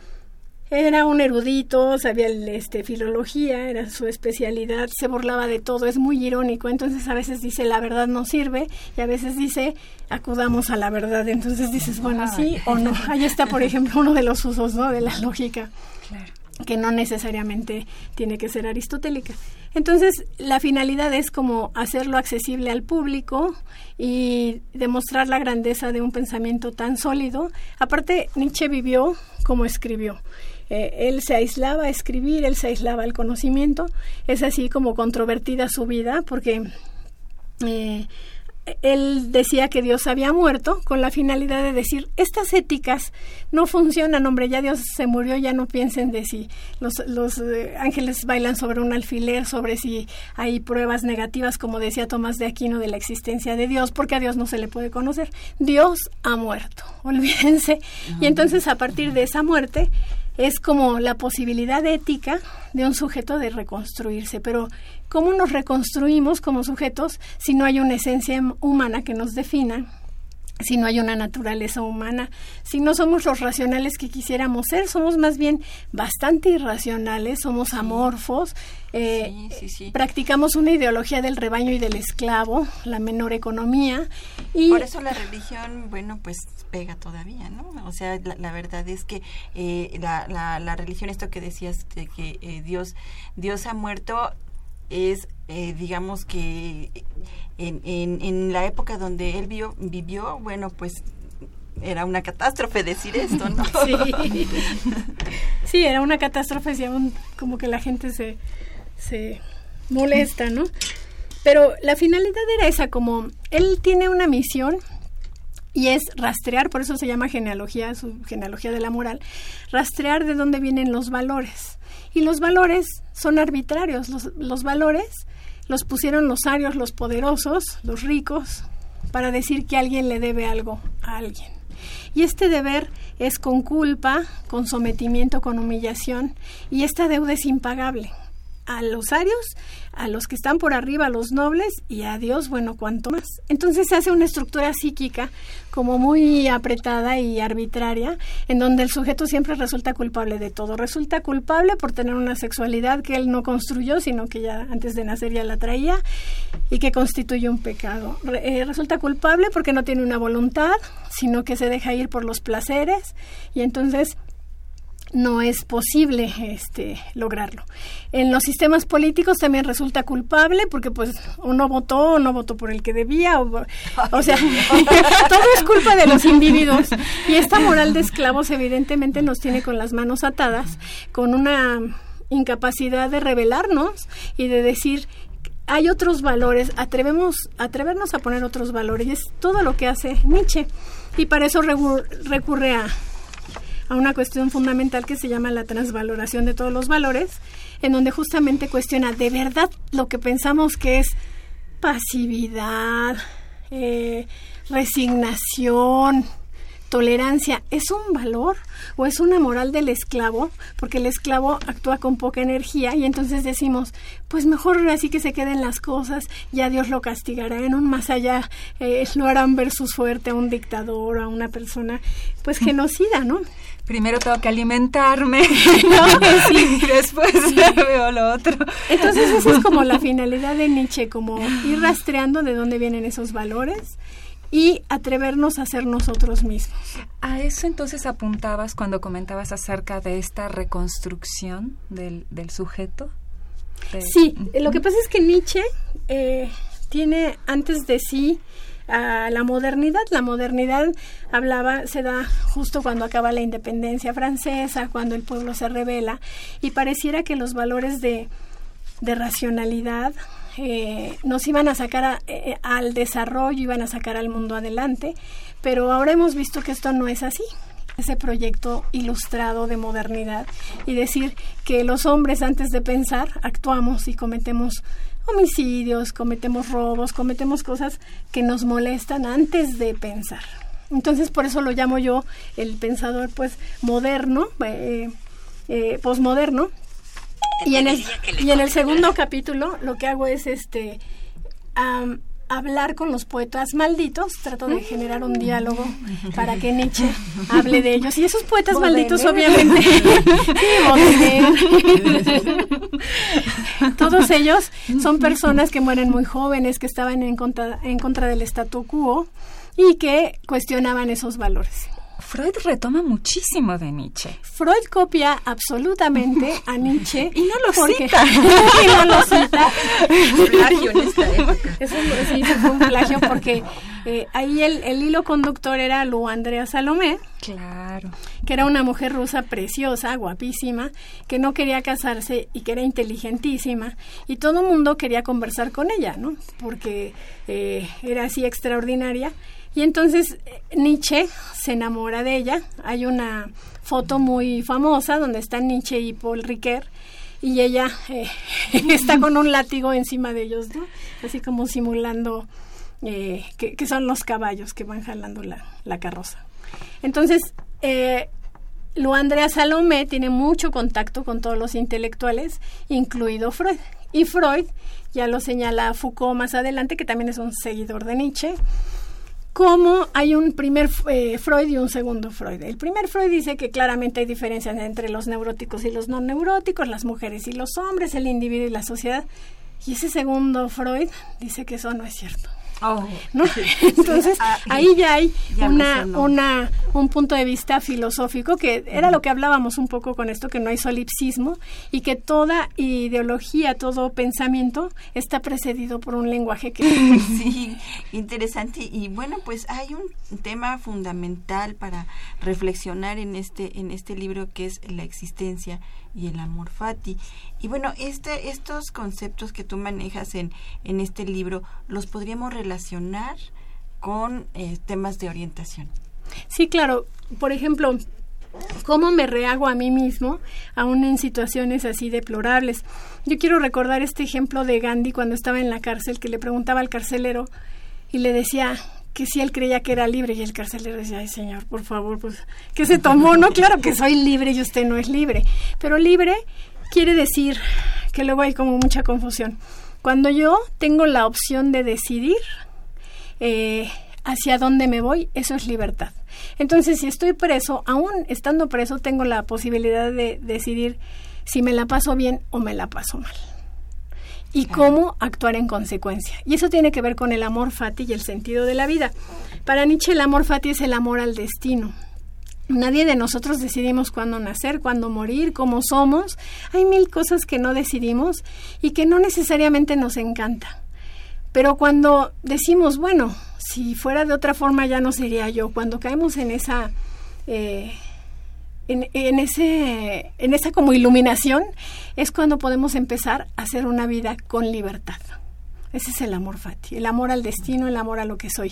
era un erudito, sabía este, filología, era su especialidad, se burlaba de todo, es muy irónico, entonces a veces dice la verdad no sirve y a veces dice acudamos a la verdad, entonces dices bueno sí o no, ahí está por ejemplo uno de los usos, ¿no?, de la lógica, claro, que no necesariamente tiene que ser aristotélica. Entonces la finalidad es como hacerlo accesible al público y demostrar la grandeza de un pensamiento tan sólido. Aparte Nietzsche vivió como escribió. Eh, él se aislaba a escribir, él se aislaba al conocimiento, es así como controvertida su vida porque eh, él decía que Dios había muerto con la finalidad de decir, estas éticas no funcionan, hombre, ya Dios se murió, ya no piensen de si los, los eh, ángeles bailan sobre un alfiler, sobre si hay pruebas negativas, como decía Tomás de Aquino, de la existencia de Dios, porque a Dios no se le puede conocer, Dios ha muerto, olvídense, no. Y entonces a partir de esa muerte es como la posibilidad ética de un sujeto de reconstruirse. Pero ¿cómo nos reconstruimos como sujetos si no hay una esencia humana que nos defina, si no hay una naturaleza humana, si no somos los racionales que quisiéramos ser? Somos más bien bastante irracionales, somos amorfos, eh, sí, sí, sí. Practicamos una ideología del rebaño y del esclavo, la menor economía. Y por eso la religión, bueno, pues pega todavía, ¿no? O sea, la, la verdad es que eh, la, la, la religión, esto que decías de que eh, Dios, Dios ha muerto, es eh, digamos que en, en, en la época donde él vio, vivió, bueno, pues era una catástrofe decir esto, ¿no? Sí, sí, era una catástrofe, sí, un, como que la gente se, se molesta, ¿no? Pero la finalidad era esa, como él tiene una misión y es rastrear, por eso se llama genealogía, su genealogía de la moral, rastrear de dónde vienen los valores. Y los valores son arbitrarios, los, los valores los pusieron los arios, los poderosos, los ricos, para decir que alguien le debe algo a alguien. Y este deber es con culpa, con sometimiento, con humillación, y esta deuda es impagable. A los arios, a los que están por arriba, a los nobles, y a Dios, bueno, cuanto más. Entonces se hace una estructura psíquica como muy apretada y arbitraria, en donde el sujeto siempre resulta culpable de todo. Resulta culpable por tener una sexualidad que él no construyó, sino que ya antes de nacer ya la traía, y que constituye un pecado. Re, eh, resulta culpable porque no tiene una voluntad, sino que se deja ir por los placeres, y entonces no es posible este, lograrlo. En los sistemas políticos también resulta culpable porque pues o no votó o no votó por el que debía, o, o sea, todo es culpa de los individuos. Y esta moral de esclavos evidentemente nos tiene con las manos atadas, con una incapacidad de rebelarnos y de decir, hay otros valores, atrevemos, atrevernos a poner otros valores. Y es todo lo que hace Nietzsche. Y para eso recurre a... a una cuestión fundamental que se llama la transvaloración de todos los valores, en donde justamente cuestiona de verdad lo que pensamos que es pasividad, eh, resignación, tolerancia. ¿Es un valor o es una moral del esclavo? Porque el esclavo actúa con poca energía y entonces decimos, pues mejor así que se queden las cosas, ya Dios lo castigará en un más allá, eh, lo harán ver su suerte a un dictador, a una persona, pues genocida, ¿no? Primero tengo que alimentarme, ¿no? Sí. Y después veo lo otro. Entonces esa es como la finalidad de Nietzsche, como ir rastreando de dónde vienen esos valores y atrevernos a ser nosotros mismos. A eso entonces apuntabas cuando comentabas acerca de esta reconstrucción del, del sujeto. De, sí, uh-huh. Lo que pasa es que Nietzsche eh, tiene antes de sí a la modernidad. La modernidad hablaba, se da justo cuando acaba la independencia francesa, cuando el pueblo se rebela, y pareciera que los valores de, de racionalidad eh, nos iban a sacar a, eh, al desarrollo, iban a sacar al mundo adelante, pero ahora hemos visto que esto no es así. Ese proyecto ilustrado de modernidad y decir que los hombres antes de pensar actuamos y cometemos homicidios, cometemos robos, cometemos cosas que nos molestan antes de pensar. Entonces por eso lo llamo yo el pensador pues moderno, eh, eh, posmoderno. Y en el, y en el segundo capítulo lo que hago es este um, hablar con los poetas malditos, trato de generar un diálogo para que Nietzsche hable de ellos. Y esos poetas Bodele. malditos, obviamente, todos ellos son personas que mueren muy jóvenes, que estaban en contra, en contra del statu quo y que cuestionaban esos valores. Freud retoma muchísimo de Nietzsche. Freud copia absolutamente a Nietzsche. Y no lo porque, cita. Y no lo cita. Un plagio en esta época. Eso sí, fue un plagio porque eh, ahí el, el hilo conductor era Lou Andreas Salomé. Claro. Que era una mujer rusa preciosa, guapísima, que no quería casarse y que era inteligentísima. Y todo el mundo quería conversar con ella, ¿no? Porque eh, era así extraordinaria. Y entonces Nietzsche se enamora de ella. Hay una foto muy famosa donde están Nietzsche y Paul Ricoeur y ella eh, está con un látigo encima de ellos, ¿no? Así como simulando eh, que, que son los caballos que van jalando la, la carroza. Entonces, eh, Lou Andreas Salomé tiene mucho contacto con todos los intelectuales, incluido Freud. Y Freud, ya lo señala Foucault más adelante, que también es un seguidor de Nietzsche, como hay un primer eh, Freud y un segundo Freud. El primer Freud dice que claramente hay diferencias entre los neuróticos y los no neuróticos, las mujeres y los hombres, el individuo y la sociedad. Y ese segundo Freud dice que eso no es cierto. Oh. ¿No? Entonces, ahí ya hay una, una, un punto de vista filosófico, que era lo que hablábamos un poco con esto, que no hay solipsismo y que toda ideología, todo pensamiento está precedido por un lenguaje que... Sí, interesante. Y bueno, pues hay un tema fundamental para reflexionar en este, en este libro, que es la existencia y el amor fati. Y bueno, este, estos conceptos que tú manejas en, en este libro, ¿los podríamos relacionar con eh, temas de orientación? Sí, claro. Por ejemplo, ¿cómo me rehago a mí mismo aún en situaciones así deplorables? Yo quiero recordar este ejemplo de Gandhi cuando estaba en la cárcel, que le preguntaba al carcelero y le decía... que si él creía que era libre, y el carcelero decía, ay señor, por favor, pues, ¿qué se tomó? No, claro que soy libre y usted no es libre. Pero libre quiere decir, que luego hay como mucha confusión, cuando yo tengo la opción de decidir eh, hacia dónde me voy, eso es libertad. Entonces, si estoy preso, aún estando preso, tengo la posibilidad de decidir si me la paso bien o me la paso mal. Y cómo actuar en consecuencia. Y eso tiene que ver con el amor fati y el sentido de la vida. Para Nietzsche el amor fati es el amor al destino. Nadie de nosotros decidimos cuándo nacer, cuándo morir, cómo somos. Hay mil cosas que no decidimos y que no necesariamente nos encanta. Pero cuando decimos, bueno, si fuera de otra forma ya no sería yo, cuando caemos en esa... Eh, En, en, ese, en esa como iluminación es cuando podemos empezar a hacer una vida con libertad. Ese es el amor fati, el amor al destino, el amor a lo que soy.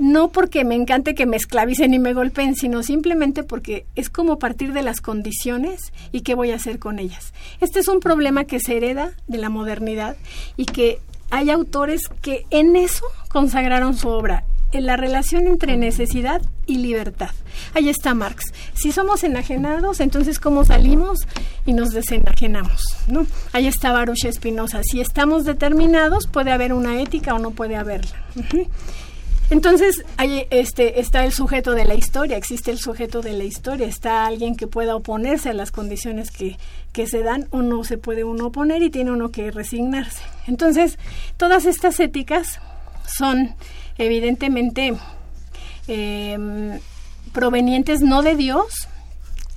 No porque me encante que me esclavicen y me golpeen, sino simplemente porque es como partir de las condiciones y qué voy a hacer con ellas. Este es un problema que se hereda de la modernidad y que hay autores que en eso consagraron su obra. En la relación entre necesidad y libertad. Ahí está Marx. Si somos enajenados, entonces ¿cómo salimos y nos desenajenamos? ¿No? Ahí está Baruch Spinoza. Si estamos determinados, puede haber una ética o no puede haberla. Uh-huh. Entonces, ahí este, está el sujeto de la historia, existe el sujeto de la historia, está alguien que pueda oponerse a las condiciones que, que se dan, o no se puede uno oponer y tiene uno que resignarse. Entonces, todas estas éticas son... evidentemente eh, provenientes no de Dios,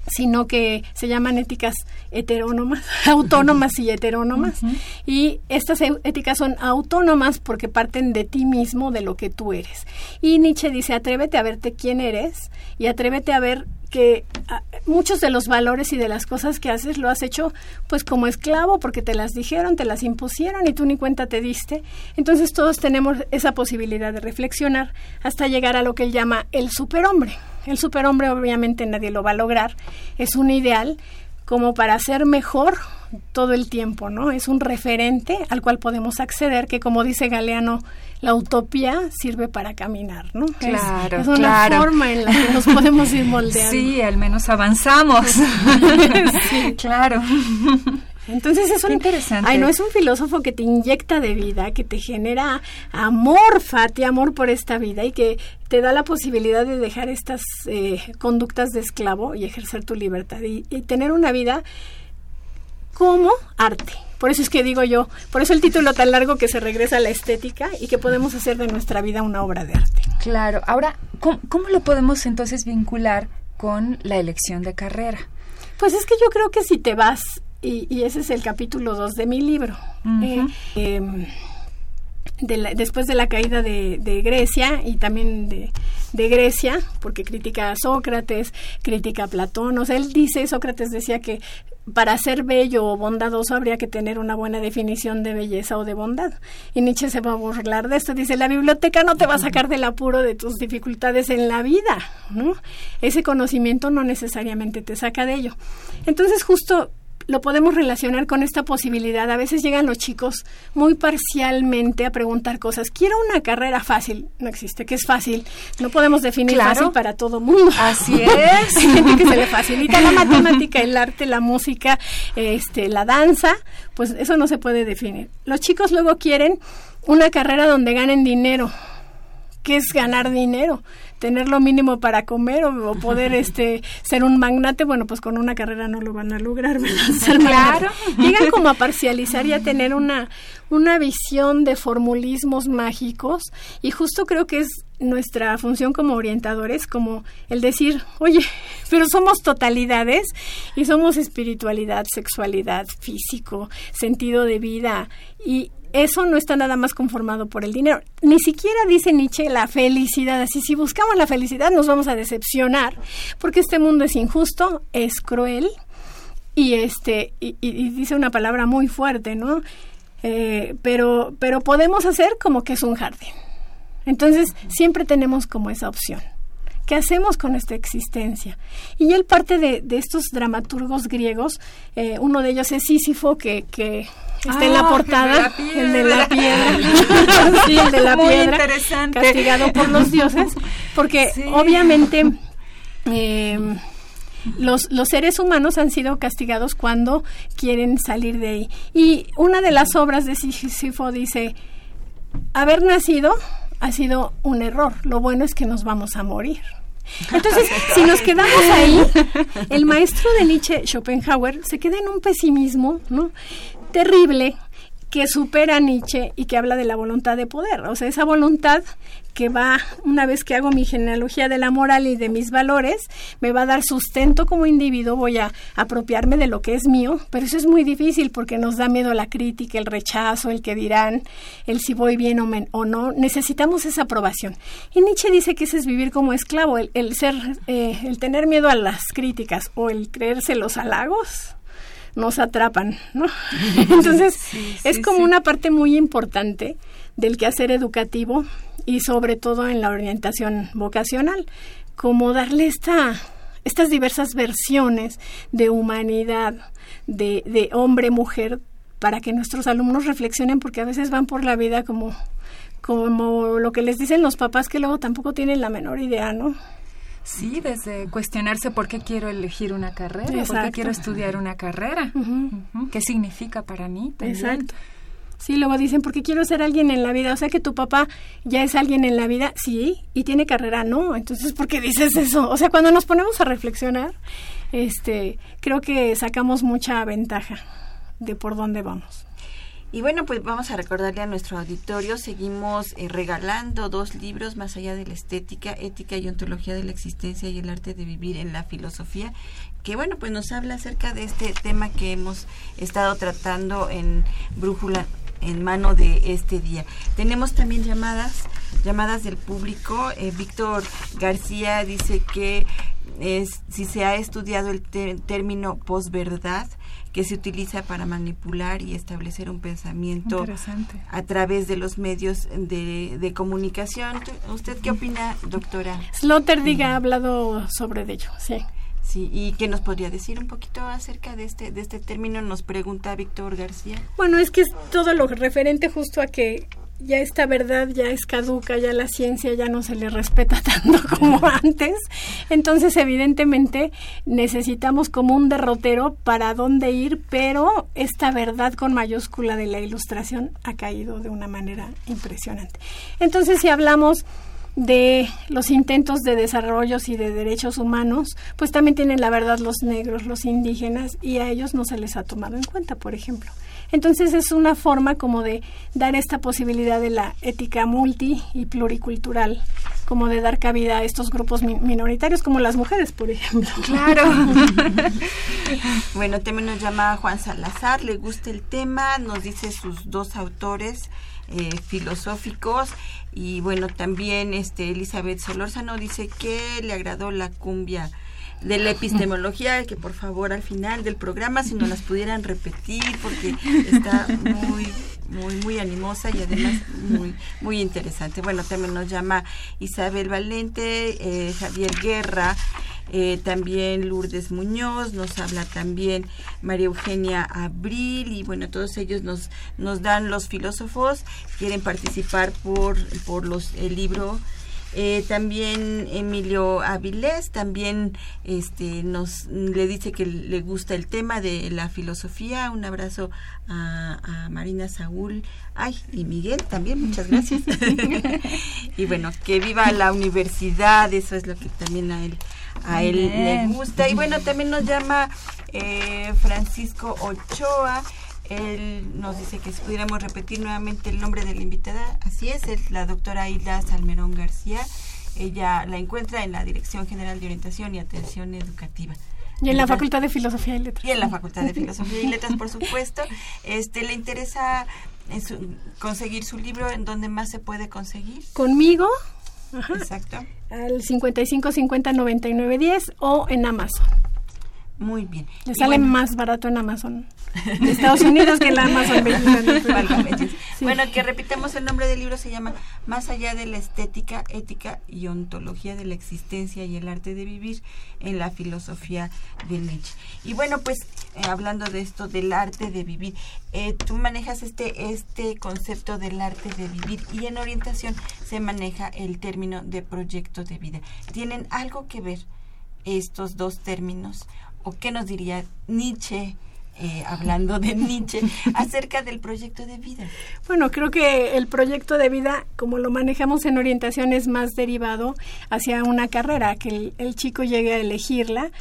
sino que se llaman éticas heterónomas, autónomas y heterónomas. Uh-huh. Y estas éticas son autónomas porque parten de ti mismo, de lo que tú eres. Y Nietzsche dice, atrévete a verte quién eres y atrévete a ver que a, muchos de los valores y de las cosas que haces lo has hecho pues como esclavo, porque te las dijeron, te las impusieron y tú ni cuenta te diste. Entonces todos tenemos esa posibilidad de reflexionar hasta llegar a lo que él llama el superhombre. El superhombre obviamente nadie lo va a lograr, es un ideal como para ser mejor todo el tiempo, ¿no? Es un referente al cual podemos acceder, que como dice Galeano, la utopía sirve para caminar, ¿no? Claro, es, es una claro. forma en la que nos podemos ir moldeando. Sí, al menos avanzamos. Sí, claro. Entonces es un, interesante. Ay, no, es un filósofo que te inyecta de vida, que te genera amor, Fati, amor por esta vida, y que te da la posibilidad de dejar estas eh, conductas de esclavo y ejercer tu libertad y, y tener una vida como arte. Por eso es que digo yo, por eso el título tan largo que se regresa a la estética y que podemos hacer de nuestra vida una obra de arte. Claro. Ahora, ¿cómo, cómo lo podemos entonces vincular con la elección de carrera? Pues es que yo creo que si te vas... Y, y ese es el capítulo dos de mi libro. Uh-huh. eh, eh, de la, después de la caída de, de Grecia y también de, de Grecia, porque critica a Sócrates, critica a Platón. O sea, él dice, Sócrates decía que para ser bello o bondadoso habría que tener una buena definición de belleza o de bondad. Y Nietzsche se va a burlar de esto. Dice, la biblioteca no te va a sacar del apuro de tus dificultades en la vida, ¿no? Ese conocimiento no necesariamente te saca de ello. Entonces, justo... lo podemos relacionar con esta posibilidad. A veces llegan los chicos muy parcialmente a preguntar cosas. Quiero una carrera fácil. No existe. ¿Qué es fácil? No podemos definir claro. fácil para todo mundo. Así es. Hay gente que se le facilita la matemática, el arte, la música, este, la danza. Pues eso no se puede definir. Los chicos luego quieren una carrera donde ganen dinero. ¿Qué es ganar dinero? Tener lo mínimo para comer o, o poder este ser un magnate. Bueno, pues con una carrera no lo van a lograr, ¿verdad? Ser magnate. Claro. Llegan como a parcializar y a tener una, una visión de formulismos mágicos, y justo creo que es nuestra función como orientadores, como el decir, oye, pero somos totalidades y somos espiritualidad, sexualidad, físico, sentido de vida, y eso no está nada más conformado por el dinero. Ni siquiera dice Nietzsche la felicidad. Así, si buscamos la felicidad nos vamos a decepcionar, porque este mundo es injusto, es cruel, y este y, y dice una palabra muy fuerte, ¿no? Eh, pero pero podemos hacer como que es un jardín. Entonces siempre tenemos como esa opción. ¿Qué hacemos con esta existencia? Y él parte de, de estos dramaturgos griegos. Eh, uno de ellos es Sísifo, que, que está ah, en la portada. El de la piedra. El de la piedra. Sí, el de la muy piedra, interesante. Castigado por los dioses. Porque sí. obviamente eh, los, los seres humanos han sido castigados cuando quieren salir de ahí. Y una de las obras de Sísifo dice, haber nacido ha sido un error. Lo bueno es que nos vamos a morir. Entonces, si nos quedamos ahí, el maestro de Nietzsche, Schopenhauer, se queda en un pesimismo, ¿no?, terrible, que supera a Nietzsche y que habla de la voluntad de poder. O sea, esa voluntad que va, una vez que hago mi genealogía de la moral y de mis valores, me va a dar sustento como individuo, voy a apropiarme de lo que es mío, pero eso es muy difícil porque nos da miedo la crítica, el rechazo, el que dirán, el si voy bien o, men, o no. Necesitamos esa aprobación. Y Nietzsche dice que ese es vivir como esclavo, el, el ser, eh, el tener miedo a las críticas o el creerse los halagos nos atrapan, ¿no? Entonces, sí, sí, es como sí. una parte muy importante del quehacer educativo y sobre todo en la orientación vocacional, como darle esta, estas diversas versiones de humanidad, de, de hombre-mujer, para que nuestros alumnos reflexionen, porque a veces van por la vida como, como lo que les dicen los papás, que luego tampoco tienen la menor idea, ¿no? Sí, desde cuestionarse por qué quiero elegir una carrera, Exacto. por qué quiero estudiar una carrera, uh-huh. Uh-huh. qué significa para mí también. Exacto. Sí, luego dicen, ¿por qué quiero ser alguien en la vida? O sea, que tu papá ya es alguien en la vida, sí, y tiene carrera, no. Entonces, ¿por qué dices eso? O sea, cuando nos ponemos a reflexionar, este, creo que sacamos mucha ventaja de por dónde vamos. Y bueno, pues vamos a recordarle a nuestro auditorio, seguimos eh, regalando dos libros, Más allá de la estética, ética y ontología de la existencia y el arte de vivir en la filosofía, que bueno, pues nos habla acerca de este tema que hemos estado tratando en Brújula en Mano de este día. Tenemos también llamadas, llamadas del público. eh, Víctor García dice que es, si se ha estudiado el ter- término posverdad, que se utiliza para manipular y establecer un pensamiento a través de los medios de, de comunicación. ¿Usted qué opina, doctora? Sloterdijk ha hablado sobre ello, sí. Sí, ¿y qué nos podría decir un poquito acerca de este de este término? Nos pregunta Víctor García. Bueno, es que es todo lo referente justo a que ya esta verdad ya es caduca, ya la ciencia ya no se le respeta tanto como antes. Entonces, evidentemente, necesitamos como un derrotero para dónde ir, pero esta verdad con mayúscula de la ilustración ha caído de una manera impresionante. Entonces, si hablamos de los intentos de desarrollos y de derechos humanos, pues también tienen la verdad los negros, los indígenas, y a ellos no se les ha tomado en cuenta, por ejemplo. Entonces es una forma como de dar esta posibilidad de la ética multi y pluricultural, como de dar cabida a estos grupos min- minoritarios, como las mujeres, por ejemplo. Claro. Bueno, también nos llama Juan Salazar, le gusta el tema, nos dice sus dos autores eh, filosóficos. Y bueno, también este Elizabeth Solórzano dice que le agradó la cumbia de la epistemología, que por favor al final del programa si nos las pudieran repetir, porque está muy muy muy animosa y además muy muy interesante. Bueno, también nos llama Isabel Valente, eh, Javier Guerra, eh, también Lourdes Muñoz, nos habla también María Eugenia Abril, y bueno, todos ellos nos nos dan los filósofos, quieren participar por por los el libro. Eh, también Emilio Avilés también este nos le dice que le gusta el tema de la filosofía. Un abrazo a, a Marina Saúl, ay, y Miguel también, muchas gracias. Y bueno, que viva la universidad, eso es lo que también a él a él le gusta. Y bueno, también nos llama eh, Francisco Ochoa. Él nos dice que si pudiéramos repetir nuevamente el nombre de la invitada, así es, es la doctora Hilda Salmerón García. Ella la encuentra en la Dirección General de Orientación y Atención Educativa. Y en la Facultad de Filosofía y Letras. Y en la Facultad de Filosofía y Letras, por supuesto. Este, ¿le interesa su, conseguir su libro? ¿En dónde más se puede conseguir? Conmigo. Ajá. Exacto. Al cincuenta y cinco cincuenta noventa y nueve diez o en Amazon. Muy bien. Le sale bueno, más barato en Amazon de Estados Unidos que en la Amazon mexicana. Sí. Bueno, que repitamos el nombre del libro, se llama Más allá de la estética, ética y ontología de la existencia y el arte de vivir en la filosofía de Nietzsche. Y bueno, pues eh, hablando de esto del arte de vivir, eh, tú manejas este este concepto del arte de vivir, y en orientación se maneja el término de proyecto de vida. ¿Tienen algo que ver estos dos términos? ¿O qué nos diría Nietzsche, eh, hablando de Nietzsche, acerca del proyecto de vida? Bueno, creo que el proyecto de vida, como lo manejamos en orientación, es más derivado hacia una carrera, que el, el chico llegue a elegirla.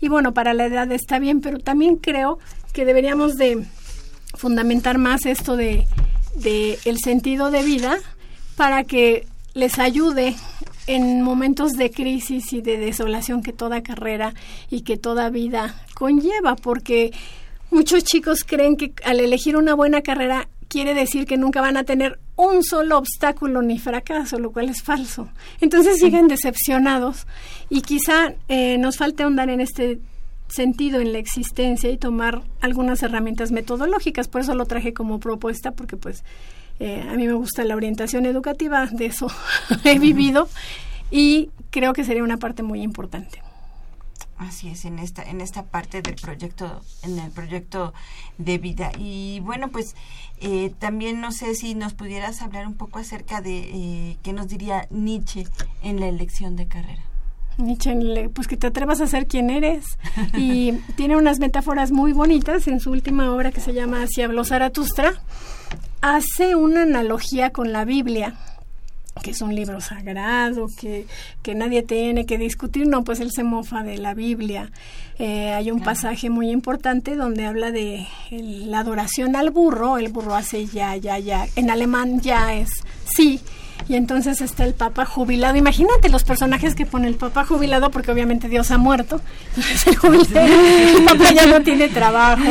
Y bueno, para la edad está bien, pero también creo que deberíamos de fundamentar más esto de, de el sentido de vida, para que les ayude en momentos de crisis y de desolación que toda carrera y que toda vida conlleva, porque muchos chicos creen que al elegir una buena carrera quiere decir que nunca van a tener un solo obstáculo ni fracaso, lo cual es falso. Entonces siguen decepcionados y quizá eh, nos falte ahondar en este sentido en la existencia y tomar algunas herramientas metodológicas. Por eso lo traje como propuesta, porque pues eh, a mí me gusta la orientación educativa, de eso he vivido y creo que sería una parte muy importante. Así es, en esta en esta parte del proyecto, en el proyecto de vida. Y bueno, pues eh, también no sé si nos pudieras hablar un poco acerca de eh, qué nos diría Nietzsche en la elección de carrera. Nietzsche, pues que te atrevas a ser quien eres, y tiene unas metáforas muy bonitas en su última obra que se llama Así habló Zaratustra. Hace una analogía con la Biblia, que es un libro sagrado, que, que nadie tiene que discutir, no, pues él se mofa de la Biblia. Eh, hay un pasaje muy importante donde habla de el, la adoración al burro, el burro hace ya, ya, ya, en alemán ya es sí, y entonces está el Papa jubilado. Imagínate los personajes que pone el Papa jubilado, porque obviamente Dios ha muerto, el jubilado, el Papa ya no tiene trabajo,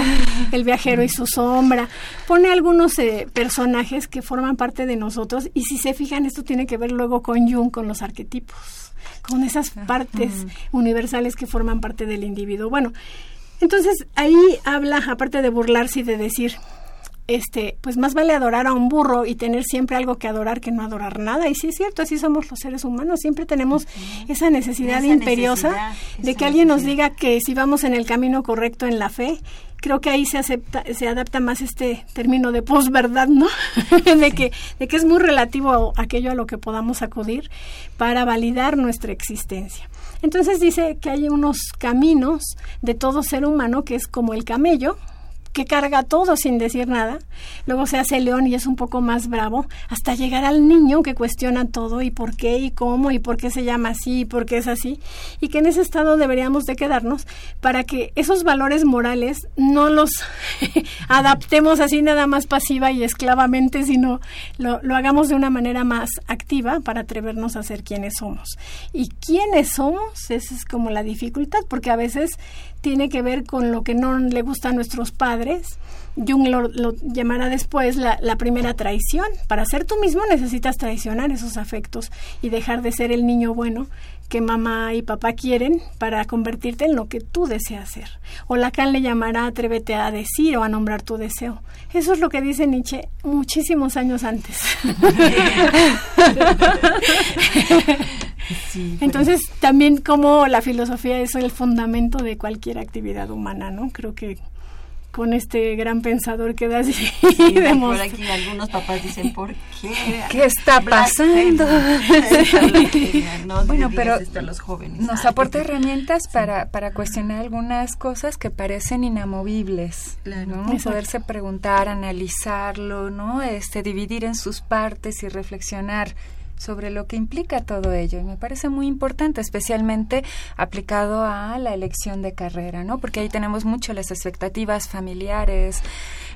el viajero y su sombra. Pone algunos eh, personajes que forman parte de nosotros, y si se fijan, esto tiene que ver luego con Jung, con los arquetipos, con esas partes uh-huh. universales que forman parte del individuo. Bueno, entonces ahí habla, aparte de burlarse y de decir... Este, pues más vale adorar a un burro y tener siempre algo que adorar que no adorar nada. Y sí es cierto, así somos los seres humanos, siempre tenemos uh-huh. esa necesidad esa imperiosa necesidad, de que alguien necesidad. Nos diga que si vamos en el camino correcto en la fe. Creo que ahí se acepta, se adapta más este término de posverdad, ¿no? de, sí. que, de que es muy relativo a aquello a lo que podamos acudir para validar nuestra existencia. Entonces dice que hay unos caminos de todo ser humano, que es como el camello, que carga todo sin decir nada, luego se hace león y es un poco más bravo, hasta llegar al niño que cuestiona todo, y por qué, y cómo, y por qué se llama así, y por qué es así, y que en ese estado deberíamos de quedarnos para que esos valores morales no los adaptemos así nada más pasiva y esclavamente, sino lo, lo hagamos de una manera más activa para atrevernos a ser quienes somos. Y quiénes somos, esa es como la dificultad, porque a veces tiene que ver con lo que no le gusta a nuestros padres. Jung lo, lo llamará después la, la primera traición. Para ser tú mismo necesitas traicionar esos afectos y dejar de ser el niño bueno que mamá y papá quieren para convertirte en lo que tú deseas ser. O Lacan le llamará atrévete a decir o a nombrar tu deseo. Eso es lo que dice Nietzsche muchísimos años antes. Sí, entonces pero... también como la filosofía es el fundamento de cualquier actividad humana, ¿no? Creo que con este gran pensador que da así. Sí, por aquí algunos papás dicen, ¿por qué? ¿Qué está pasando? No, bueno, pero los jóvenes. Nos aporta herramientas sí. para, para cuestionar algunas cosas que parecen inamovibles, claro, ¿no? Poderse preguntar, analizarlo, ¿no? Este, dividir en sus partes y reflexionar sobre lo que implica todo ello, y me parece muy importante, especialmente aplicado a la elección de carrera, ¿no? Porque ahí tenemos mucho las expectativas familiares,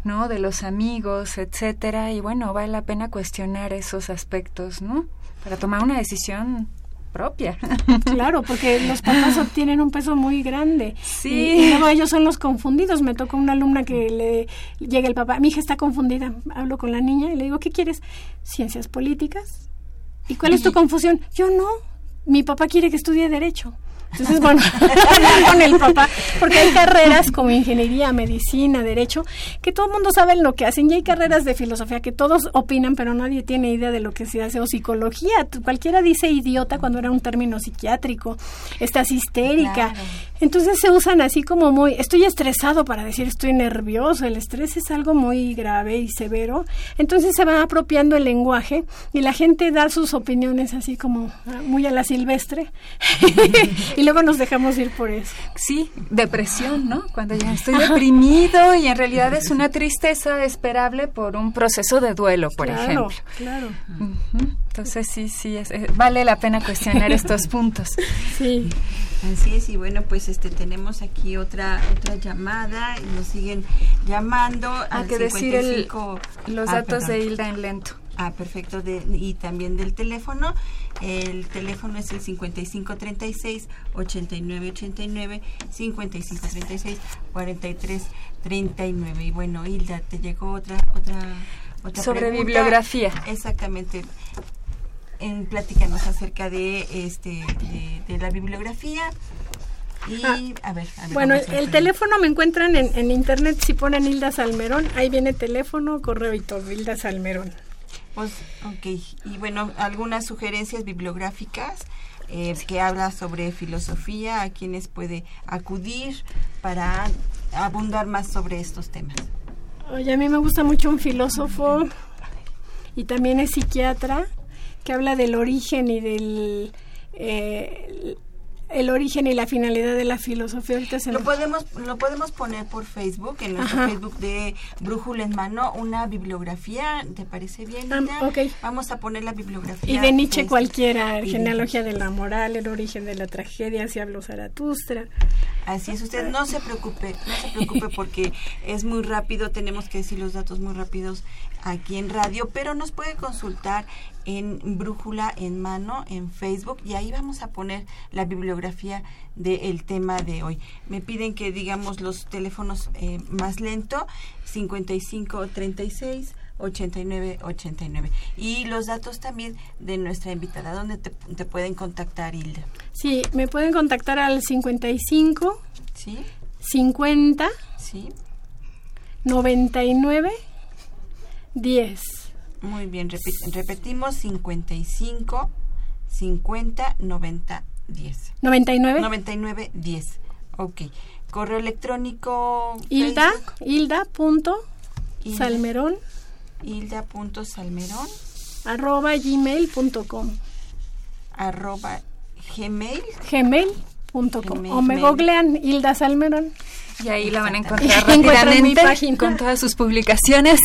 ¿no? De los amigos, etcétera, y bueno, vale la pena cuestionar esos aspectos, ¿no? Para tomar una decisión propia. Claro, porque los papás obtienen un peso muy grande. Sí. Y, y luego ellos son los confundidos. Me tocó una alumna que le llega el papá, mi hija está confundida, hablo con la niña y le digo, ¿qué quieres? Ciencias políticas. ¿Y cuál es tu confusión? Yo no, mi papá quiere que estudie Derecho. Entonces, bueno, con el papá, porque hay carreras como ingeniería, medicina, derecho, que todo el mundo sabe lo que hacen, y hay carreras de filosofía que todos opinan, pero nadie tiene idea de lo que se hace, o psicología, cualquiera dice idiota cuando era un término psiquiátrico, estás histérica, claro. Entonces se usan así como muy, estoy estresado para decir estoy nervioso, el estrés es algo muy grave y severo, entonces se va apropiando el lenguaje, y la gente da sus opiniones así como muy a la silvestre, y luego nos dejamos ir por eso. Sí, depresión, ¿no? Cuando ya estoy deprimido y en realidad es una tristeza esperable por un proceso de duelo, por claro, ejemplo. Claro, claro. Uh-huh. Entonces sí, sí, es, es, vale la pena cuestionar estos puntos. Sí. Así es, y bueno, pues este tenemos aquí otra otra llamada, y nos siguen llamando. Hay que decir el, los ah, datos perdón. de Hilda en lento. Ah, perfecto, de, y también del teléfono. El teléfono es el cincuenta y cinco treinta y seis, ochenta y nueve ochenta y nueve, cincuenta y cinco treinta y seis, cuarenta y tres treinta y nueve. Y bueno, Hilda, te llegó otra otra otra sobre pregunta. Bibliografía. Exactamente. En platícanos acerca de este de, de la bibliografía. Y, ah, a ver, a ver, bueno, el, el teléfono me encuentran en, en internet, si ponen Hilda Salmerón, ahí viene teléfono, correo y todo, Hilda Salmerón. Pues, okay. Y bueno, algunas sugerencias bibliográficas eh, sí. que habla sobre filosofía, a quienes puede acudir para abundar más sobre estos temas. Oye, a mí me gusta mucho un filósofo y también es psiquiatra que habla del origen y del... Eh, el origen y la finalidad de la filosofía. Ahorita se lo, lo podemos lo podemos poner por Facebook, en nuestro Ajá. Facebook de Brújula en Mano, una bibliografía, ¿te parece bien, Hilda? Ah, okay. Vamos a poner la bibliografía. Y de Nietzsche Facebook. Cualquiera, genealogía de la moral, el origen de la tragedia, si habló Zaratustra. Así es, usted no se preocupe, no se preocupe porque es muy rápido, tenemos que decir los datos muy rápidos aquí en radio, pero nos puede consultar en Brújula en Mano, en Facebook, y ahí vamos a poner la bibliografía del tema de hoy. Me piden que digamos los teléfonos eh, más lento, cincuenta y cinco, treinta y seis, ochenta y nueve, ochenta y nueve. Y los datos también de nuestra invitada, ¿dónde te, te pueden contactar, Hilda? Sí, me pueden contactar al cincuenta y cinco, ¿sí? cincuenta, ¿sí? noventa y nueve, diez. Muy bien, repi- repetimos cincuenta y cinco, cincuenta, noventa, diez. ¿noventa y nueve? noventa y nueve, diez. Ok. Correo electrónico. Hilda, Hilda punto Hilda, Salmerón. Hilda punto Salmerón. Arroba gmail punto com. Arroba gmail. Gmail. Punto com. O me googlean Hilda Salmerón y ahí la van a encontrar rápidamente con todas sus publicaciones.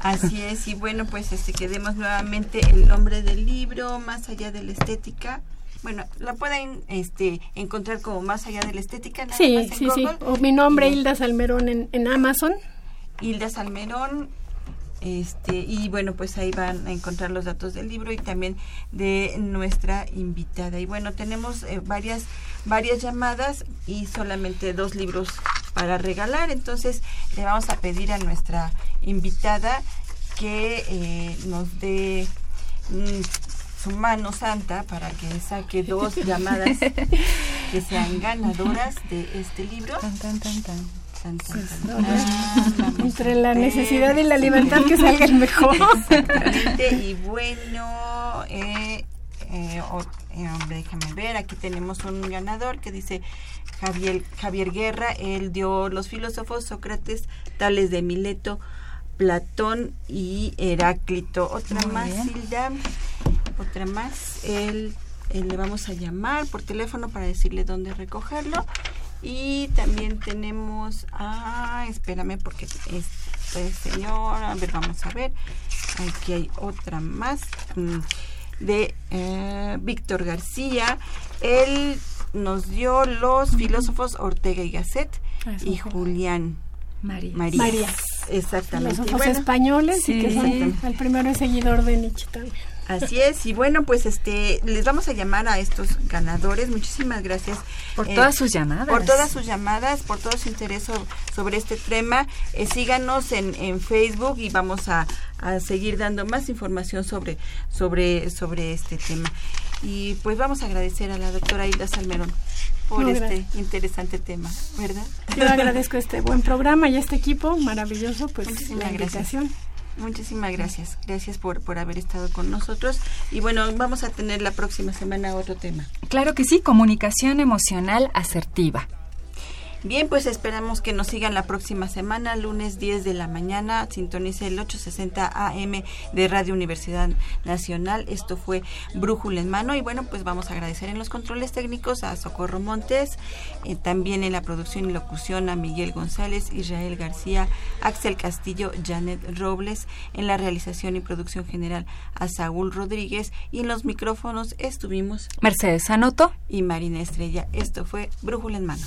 Así es, y bueno, pues este, que demos nuevamente el nombre del libro, Más allá de la estética. Bueno, la pueden este, encontrar como Más allá de la estética. Nada sí, más en sí, Google. Sí. O mi nombre, y, Hilda Salmerón, en, en Amazon. Hilda Salmerón. Este, y bueno, pues ahí van a encontrar los datos del libro y también de nuestra invitada. Y bueno, tenemos eh, varias varias llamadas y solamente dos libros para regalar. Entonces, le vamos a pedir a nuestra invitada que eh, nos dé mm, su mano santa para que saque dos llamadas que sean ganadoras de este libro. Tan, tan, tan, tan. Entonces, no, no. Ah, entre la necesidad y la libertad sí. Que salga el mejor. Exactamente. Y bueno, eh, eh, oh, eh, hombre, déjame ver, aquí tenemos un ganador que dice Javier, Javier Guerra. Él dio los filósofos Sócrates, Tales de Mileto, Platón y Heráclito. Otra Muy más, bien. Hilda, otra más. Él, él le vamos a llamar por teléfono para decirle dónde recogerlo. Y también tenemos, ah, espérame porque es, pues, señor, a ver, vamos a ver, aquí hay otra más, de eh, Víctor García. Él nos dio los filósofos Ortega y Gasset Eso y fue. Julián Marías. Marías. Marías. Exactamente. Filósofos bueno, españoles, sí, y que son el primero seguidor de Nietzsche también. Así es, y bueno, pues este les vamos a llamar a estos ganadores. Muchísimas gracias por eh, todas sus llamadas. Por todas sus llamadas, por todo su interés sobre, sobre este tema. Eh, síganos en, en Facebook y vamos a, a seguir dando más información sobre, sobre, sobre este tema. Y pues vamos a agradecer a la doctora Hilda Salmerón por Muy este gracias. interesante tema, ¿verdad? Yo agradezco este buen programa y este equipo maravilloso, pues Muchísimas la invitación. Gracias. Muchísimas gracias. Gracias por, por haber estado con nosotros. Y bueno, vamos a tener la próxima semana otro tema. Claro que sí, comunicación emocional asertiva. Bien, pues esperamos que nos sigan la próxima semana, lunes diez de la mañana. Sintonice el ochocientos sesenta A M de Radio Universidad Nacional. Esto fue Brújula en Mano. Y bueno, pues vamos a agradecer en los controles técnicos a Socorro Montes, eh, también en la producción y locución a Miguel González, Israel García, Axel Castillo, Janet Robles, en la realización y producción general a Saúl Rodríguez, y en los micrófonos estuvimos Mercedes Anoto y Marina Estrella. Esto fue Brújula en Mano.